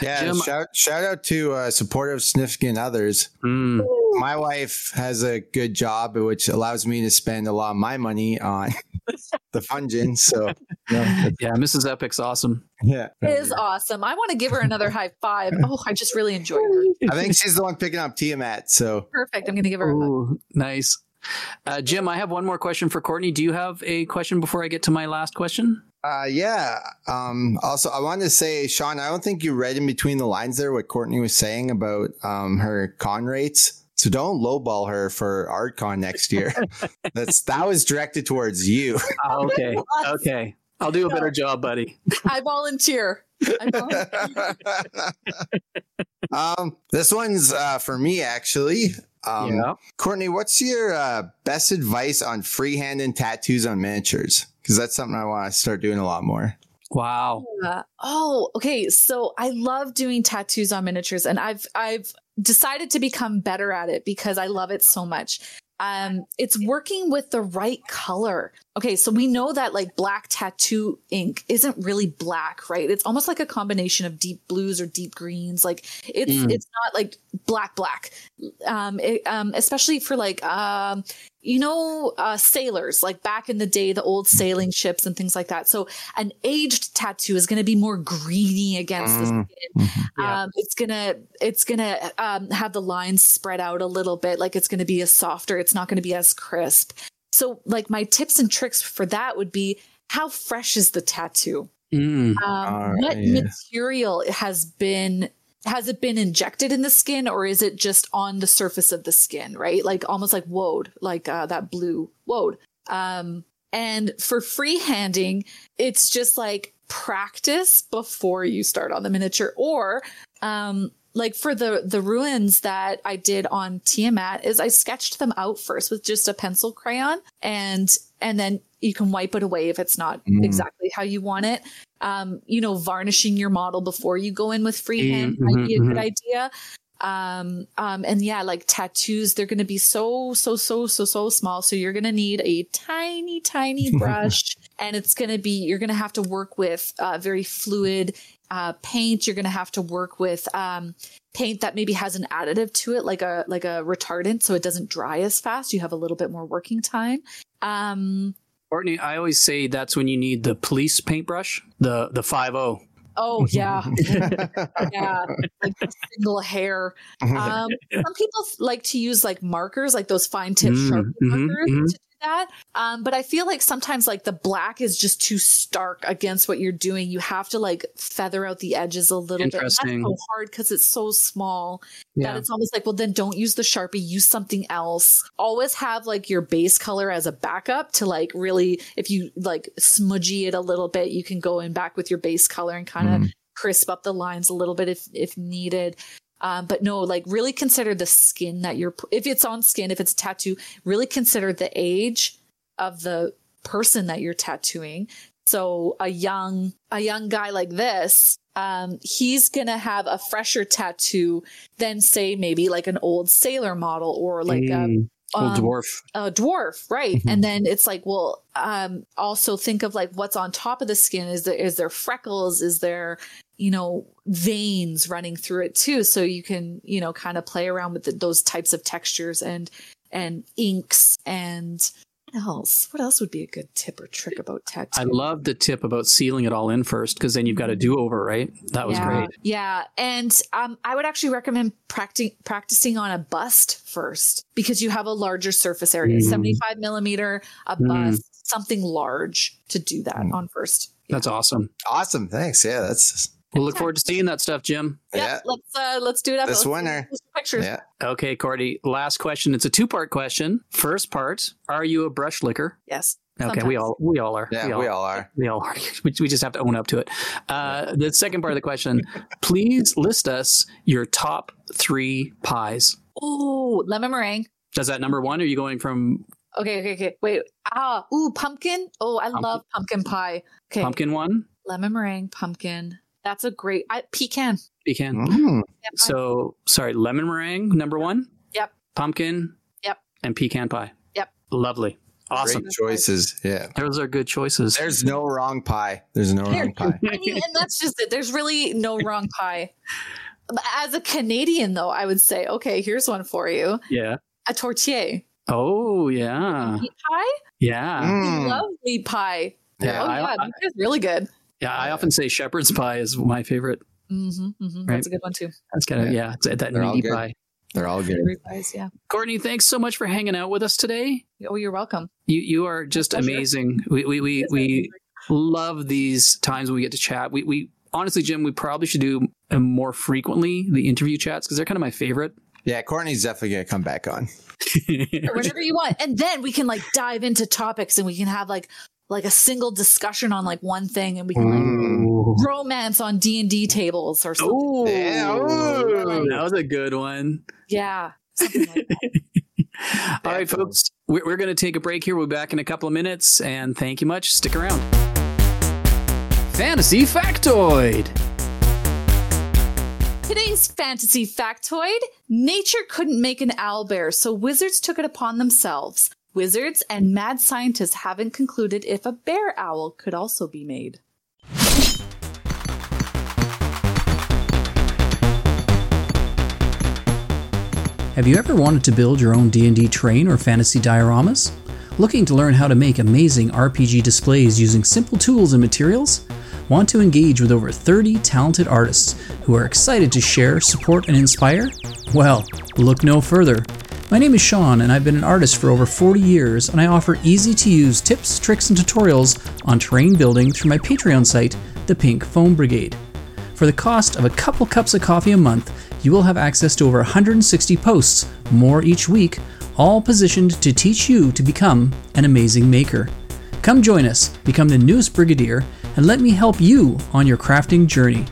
Yeah. Jim, shout, shout out to uh, supportive significant others. Mm. My wife has a good job, which allows me to spend a lot of my money on the fungin. So yeah. yeah, Missus Epic's awesome. Yeah, it is awesome. I want to give her another high five. Oh, I just really enjoyed her. I think she's the one picking up Tiamat. So perfect. I'm going to give her. Ooh, a hug. Nice. Uh, Jim, I have one more question for Courtney. Do you have a question before I get to my last question? Uh, yeah. Um, also, I wanted to say, Sean, I don't think you read in between the lines there what Courtney was saying about um, her con rates. So don't lowball her for ArtCon next year. That's that was directed towards you. Oh, okay. Okay. I'll do a better job, buddy. I volunteer. I volunteer. um, this one's uh, for me, actually. Um, yeah. Courtney, what's your uh, best advice on freehand and tattoos on miniatures? Because that's something I want to start doing a lot more. Wow. Uh, oh, okay. So I love doing tattoos on miniatures, and I've I've decided to become better at it because I love it so much. Um, it's working with the right color. Okay, so we know that like black tattoo ink isn't really black, right? It's almost like a combination of deep blues or deep greens. Like it's mm. it's not like black black. Um, it, um, especially for like um, you know uh, sailors, like back in the day, the old sailing ships and things like that. So an aged tattoo is going to be more greeny against the skin. Mm. Yeah. Um, it's gonna it's gonna um, have the lines spread out a little bit. Like it's going to be a softer. It's not going to be as crisp. So like my tips and tricks for that would be, how fresh is the tattoo? Mm, um, what yeah. material has been, has it been injected in the skin, or is it just on the surface of the skin, right? Like almost like woad, like uh, that blue woad. Um, and for freehanding, it's just like practice before you start on the miniature, or um, like for the, the ruins that I did on Tiamat is I sketched them out first with just a pencil crayon, and and then you can wipe it away if it's not mm. exactly how you want it. Um, you know, varnishing your model before you go in with freehand mm-hmm, might be a mm-hmm. good idea. Um, um, and yeah, like tattoos, they're going to be so, so, so, so, so small. So you're going to need a tiny, tiny brush, and it's going to be, you're going to have to work with uh, very fluid Uh, paint. You're going to have to work with um, paint that maybe has an additive to it, like a like a retardant, so it doesn't dry as fast. You have a little bit more working time. Um, Courtney, I always say that's when you need the police paintbrush, the the five oh. Oh yeah, yeah, like a single hair. Um, some people like to use like markers, like those fine tip mm, sharpie mm-hmm, markers. Mm-hmm. To that. Um, but I feel like sometimes like the black is just too stark against what you're doing. You have to like feather out the edges a little bit. That's so hard because it's so small yeah. that it's almost like, well, then don't use the Sharpie, use something else. Always have like your base color as a backup to like really, if you like smudgy it a little bit, you can go in back with your base color and kind of mm. crisp up the lines a little bit if, if needed. Um, but no, like really consider the skin that you're, if it's on skin, if it's a tattoo, really consider the age of the person that you're tattooing. So a young, a young guy like this, um, he's going to have a fresher tattoo than say maybe like an old sailor model or like mm, a old um, dwarf, a dwarf. Right. Mm-hmm. And then it's like, well, um, also think of like what's on top of the skin. Is there, is there freckles? Is there, you know, veins running through it too. So you can, you know, kind of play around with the, those types of textures and, and inks and what else, what else would be a good tip or trick about tattoos? I love the tip about sealing it all in first, because then you've got a do over, right? That was yeah, great. Yeah. And um, I would actually recommend practi- practicing on a bust first, because you have a larger surface area, mm. seventy-five millimeter, a bust, mm. something large to do that mm. on first. Yeah. That's awesome. Awesome. Thanks. Yeah. That's We'll look forward to seeing that stuff, Jim. Yep, yeah, let's uh, let's do it up this winter. Pictures. Yeah. Okay, Courtney. Last question. It's a two-part question. First part: are you a brush licker? Yes. Okay, sometimes. we all we all are. Yeah, we all, we all are. We all are. We, we just have to own up to it. Uh, yeah. The second part of the question: please list us your top three pies. Oh, lemon meringue. Is that number one? Or are you going from? Okay, okay, okay. Wait. Ah, ooh, pumpkin. Oh, I pumpkin. love pumpkin pie. Okay, pumpkin one. Lemon meringue, pumpkin. That's a great I, pecan. Pecan. Mm. Yep, so sorry, lemon meringue number one. Yep. Pumpkin. Yep. And pecan pie. Yep. Lovely. Awesome. Great choices. Yeah. Those are good choices. There's no wrong pie. There's no There's, wrong pie. I mean, and that's just it. There's really no wrong pie. As a Canadian, though, I would say, okay, here's one for you. Yeah. A tortilla. Oh, yeah. Meat pie? Yeah. Mm. Lovely pie. Yeah, oh, I, yeah. Meat pie is really good. Yeah, I often say shepherd's pie is my favorite. Mm-hmm, mm-hmm. Right? That's a good one, too. That's kind of, yeah, yeah that meaty pie. They're all good. Pies, yeah. Courtney, thanks so much for hanging out with us today. Oh, you're welcome. You you are just amazing. We we we, we love these times when we get to chat. We we honestly, Jim, we probably should do more frequently the interview chats because they're kind of my favorite. Yeah, Courtney's definitely going to come back on. Or whatever you want. And then we can like dive into topics and we can have like like a single discussion on like one thing and we can like Ooh. romance on D and D tables or something. Ooh. Yeah. Ooh. That was a good one. Yeah. Something like that. All right, folks, we're going to take a break here. We'll be back in a couple of minutes and thank you much. Stick around. Fantasy Factoid. Today's fantasy factoid, nature couldn't make an owlbear, so wizards took it upon themselves. Wizards and mad scientists haven't concluded if a bear owl could also be made. Have you ever wanted to build your own D and D train or fantasy dioramas? Looking to learn how to make amazing R P G displays using simple tools and materials? Want to engage with over thirty talented artists who are excited to share, support, and inspire? Well, look no further. My name is Sean, and I've been an artist for over forty years, and I offer easy-to-use tips, tricks, and tutorials on terrain building through my Patreon site, The Pink Foam Brigade. For the cost of a couple cups of coffee a month, you will have access to over one hundred sixty posts, more each week, all positioned to teach you to become an amazing maker. Come join us, become the newest brigadier, and let me help you on your crafting journey.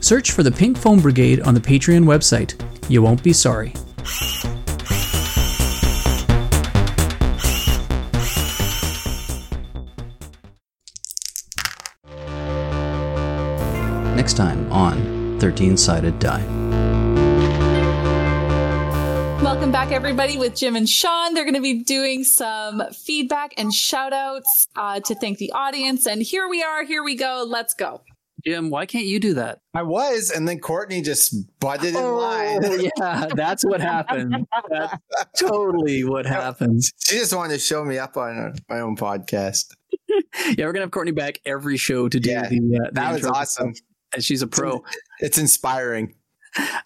Search for the Pink Foam Brigade on the Patreon website. You won't be sorry. Next time on thirteen Sided Die. Welcome back, everybody, with Jim and Sean. They're going to be doing some feedback and shout-outs uh, to thank the audience. And here we are. Here we go. Let's go. Jim, why can't you do that? I was, and then Courtney just butted oh, in line. Yeah, that's what happened. That's totally what happened. She just wanted to show me up on my own podcast. Yeah, we're going to have Courtney back every show to do yeah, the, uh, the That was awesome. And she's a pro. It's, it's inspiring.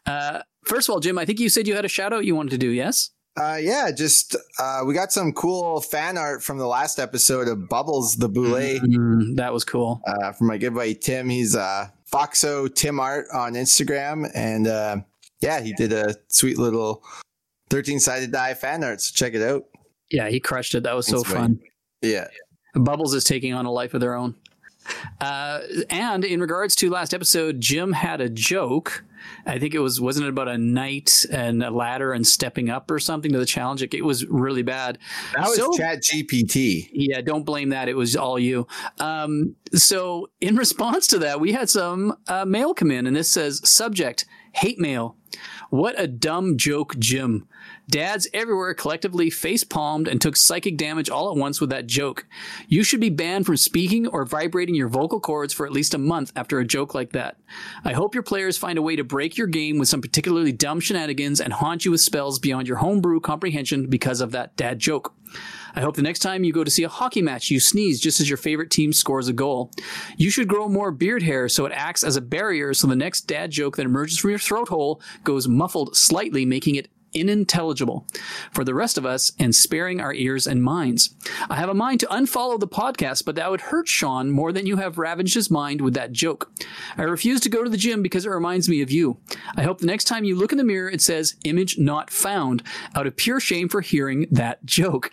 Uh First of all, Jim, I think you said you had a shout out you wanted to do, yes? Uh, yeah, just uh, we got some cool fan art from the last episode of Bubbles the Boulet. Mm, that was cool. Uh, from my good buddy Tim. He's uh, Foxo Tim Art on Instagram. And uh, yeah, he did a sweet little thirteen Sided Die fan art. So check it out. Yeah, he crushed it. That was Thanks, so buddy. fun. Yeah. Bubbles is taking on a life of their own. Uh, and in regards to last episode, Jim had a joke. I think it was, wasn't it about a knight and a ladder and stepping up or something to the challenge? It, it was really bad. That was so, Chat G P T. Yeah, don't blame that. It was all you. Um, so in response to that, we had some uh, mail come in, and this says, subject, hate mail. What a dumb joke, Jim. Dads everywhere collectively face-palmed and took psychic damage all at once with that joke. You should be banned from speaking or vibrating your vocal cords for at least a month after a joke like that. I hope your players find a way to break your game with some particularly dumb shenanigans and haunt you with spells beyond your homebrew comprehension because of that dad joke. I hope the next time you go to see a hockey match, you sneeze just as your favorite team scores a goal. You should grow more beard hair so it acts as a barrier so the next dad joke that emerges from your throat hole goes muffled slightly, making it inintelligible for the rest of us and sparing our ears and minds. I have a mind to unfollow the podcast, but that would hurt Sean more than you have ravaged his mind with that joke. I refuse to go to the gym because it reminds me of you. I hope the next time you look in the mirror, it says image not found out of pure shame for hearing that joke.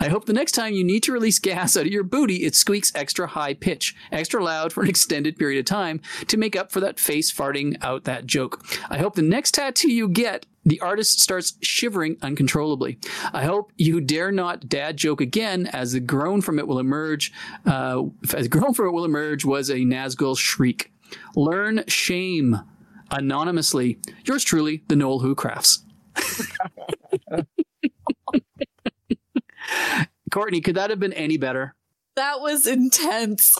I hope the next time you need to release gas out of your booty, it squeaks extra high pitch, extra loud for an extended period of time to make up for that face farting out that joke. I hope the next tattoo you get, the artist starts shivering uncontrollably. I hope you dare not dad joke again, as the groan from it will emerge. Uh, as groan from it will emerge was a Nazgul shriek. Learn shame anonymously. Yours truly, the Noel Who Crafts. Courtney, could that have been any better? That was intense.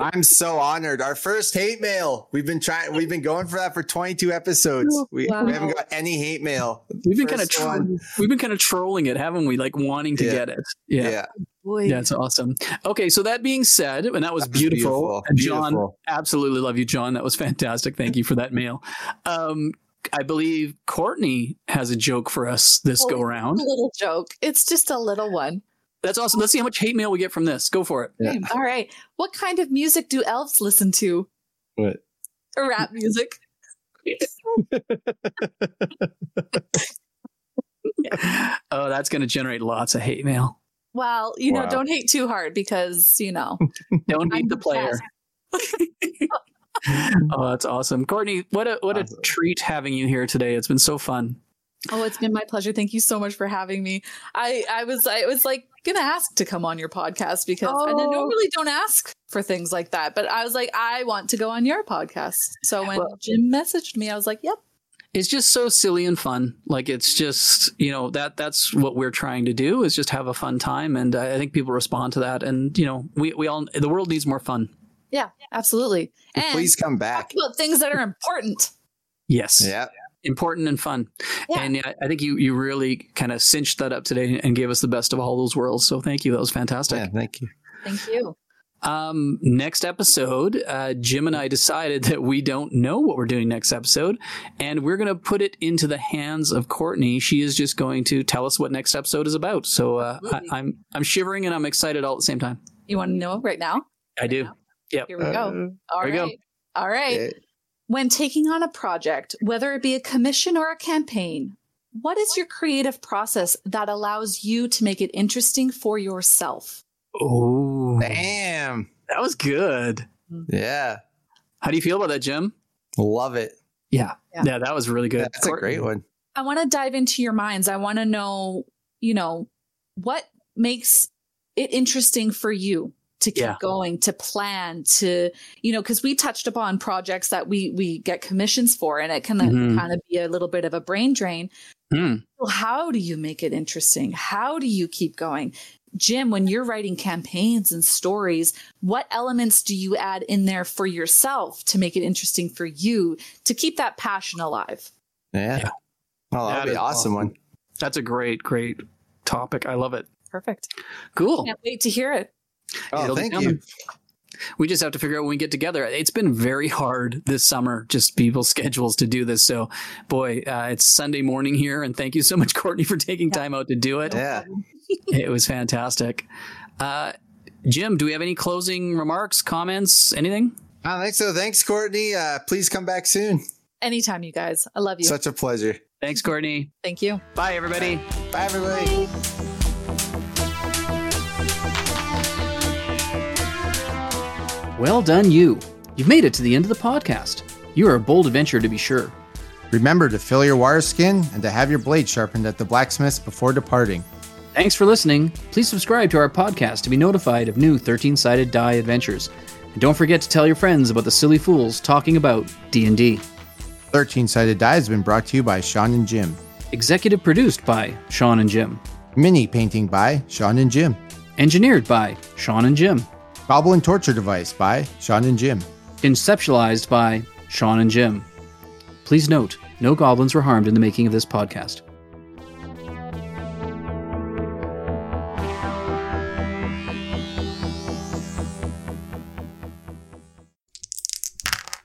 I'm so honored. Our first hate mail. We've been trying. We've been going for that for twenty-two episodes. We, wow. we haven't got any hate mail. We've been kind of tro- we've been kind of trolling it, haven't we? Like wanting to yeah. get it. Yeah. yeah. Boy. That's awesome. Okay, so that being said, and that was beautiful. beautiful. And John, beautiful. Absolutely love you, John. That was fantastic. Thank you for that mail. Um, I believe Courtney has a joke for us this oh, go round. A little joke. It's just a little one. That's awesome. Let's see how much hate mail we get from this. Go for it. Yeah. All right. What kind of music do elves listen to? What? Rap music. Oh, that's going to generate lots of hate mail. Well, you wow. know, don't hate too hard because, you know. Don't hate the player. Oh, that's awesome. Courtney, what a what awesome. a treat having you here today. It's been so fun. Oh, it's been my pleasure. Thank you so much for having me. I, I was I was like going to ask to come on your podcast because oh. and I normally don't ask for things like that. But I was like, I want to go on your podcast. So when well, Jim messaged me, I was like, yep. It's just so silly and fun. Like, it's just, you know, that that's what we're trying to do is just have a fun time. And I think people respond to that. And, you know, we, we all the world needs more fun. Yeah, absolutely. And please come back. Talk about things that are important. Yes. Yeah. Important and fun. Yeah. And I think you, you really kind of cinched that up today and gave us the best of all those worlds. So thank you. That was fantastic. Yeah, thank you. Thank you. Um, next episode, uh, Jim and I decided that we don't know what we're doing next episode, and we're going to put it into the hands of Courtney. She is just going to tell us what next episode is about. So uh, I, I'm I'm shivering and I'm excited all at the same time. You want to know right now? I right do. Now? Yep. Here we uh, go. All right. Go. All right. Yeah. When taking on a project, whether it be a commission or a campaign, what is your creative process that allows you to make it interesting for yourself? Oh, damn. That was good. Yeah. How do you feel about that, Jim? Love it. Yeah. Yeah, yeah that was really good. That's Courtney. A great one. I want to dive into your minds. I want to know, you know, what makes it interesting for you to keep yeah. going, to plan, to, you know, because we touched upon projects that we we get commissions for, and it can mm-hmm. kind of be a little bit of a brain drain. Mm. So how do you make it interesting? How do you keep going? Jim, when you're writing campaigns and stories, what elements do you add in there for yourself to make it interesting for you to keep that passion alive? Yeah. yeah. Well, that'd that be an awesome, awesome one. That's a great, great topic. I love it. Perfect. Cool. Can't wait to hear it. Oh, It'll thank you. We just have to figure out when we get together. It's been very hard this summer, just people's schedules to do this. So, boy, uh, it's Sunday morning here. And thank you so much, Courtney, for taking yeah. time out to do it. Yeah, it was fantastic. Uh, Jim, do we have any closing remarks, comments, anything? I don't think so. Thanks, Courtney. Uh, please come back soon. Anytime, you guys. I love you. Such a pleasure. Thanks, Courtney. Thank you. Bye, everybody. Bye, Bye everybody. Bye. Well done, you. You've made it to the end of the podcast. You are a bold adventurer to be sure. Remember to fill your wire skin and to have your blade sharpened at the blacksmith's before departing. Thanks for listening. Please subscribe to our podcast to be notified of new thirteen sided die adventures. And don't forget to tell your friends about the silly fools talking about D and D. thirteen sided Die has been brought to you by Sean and Jim. Executive produced by Sean and Jim. Mini painting by Sean and Jim. Engineered by Sean and Jim. Goblin Torture Device by Sean and Jim. Inceptualized by Sean and Jim. Please note, no goblins were harmed in the making of this podcast.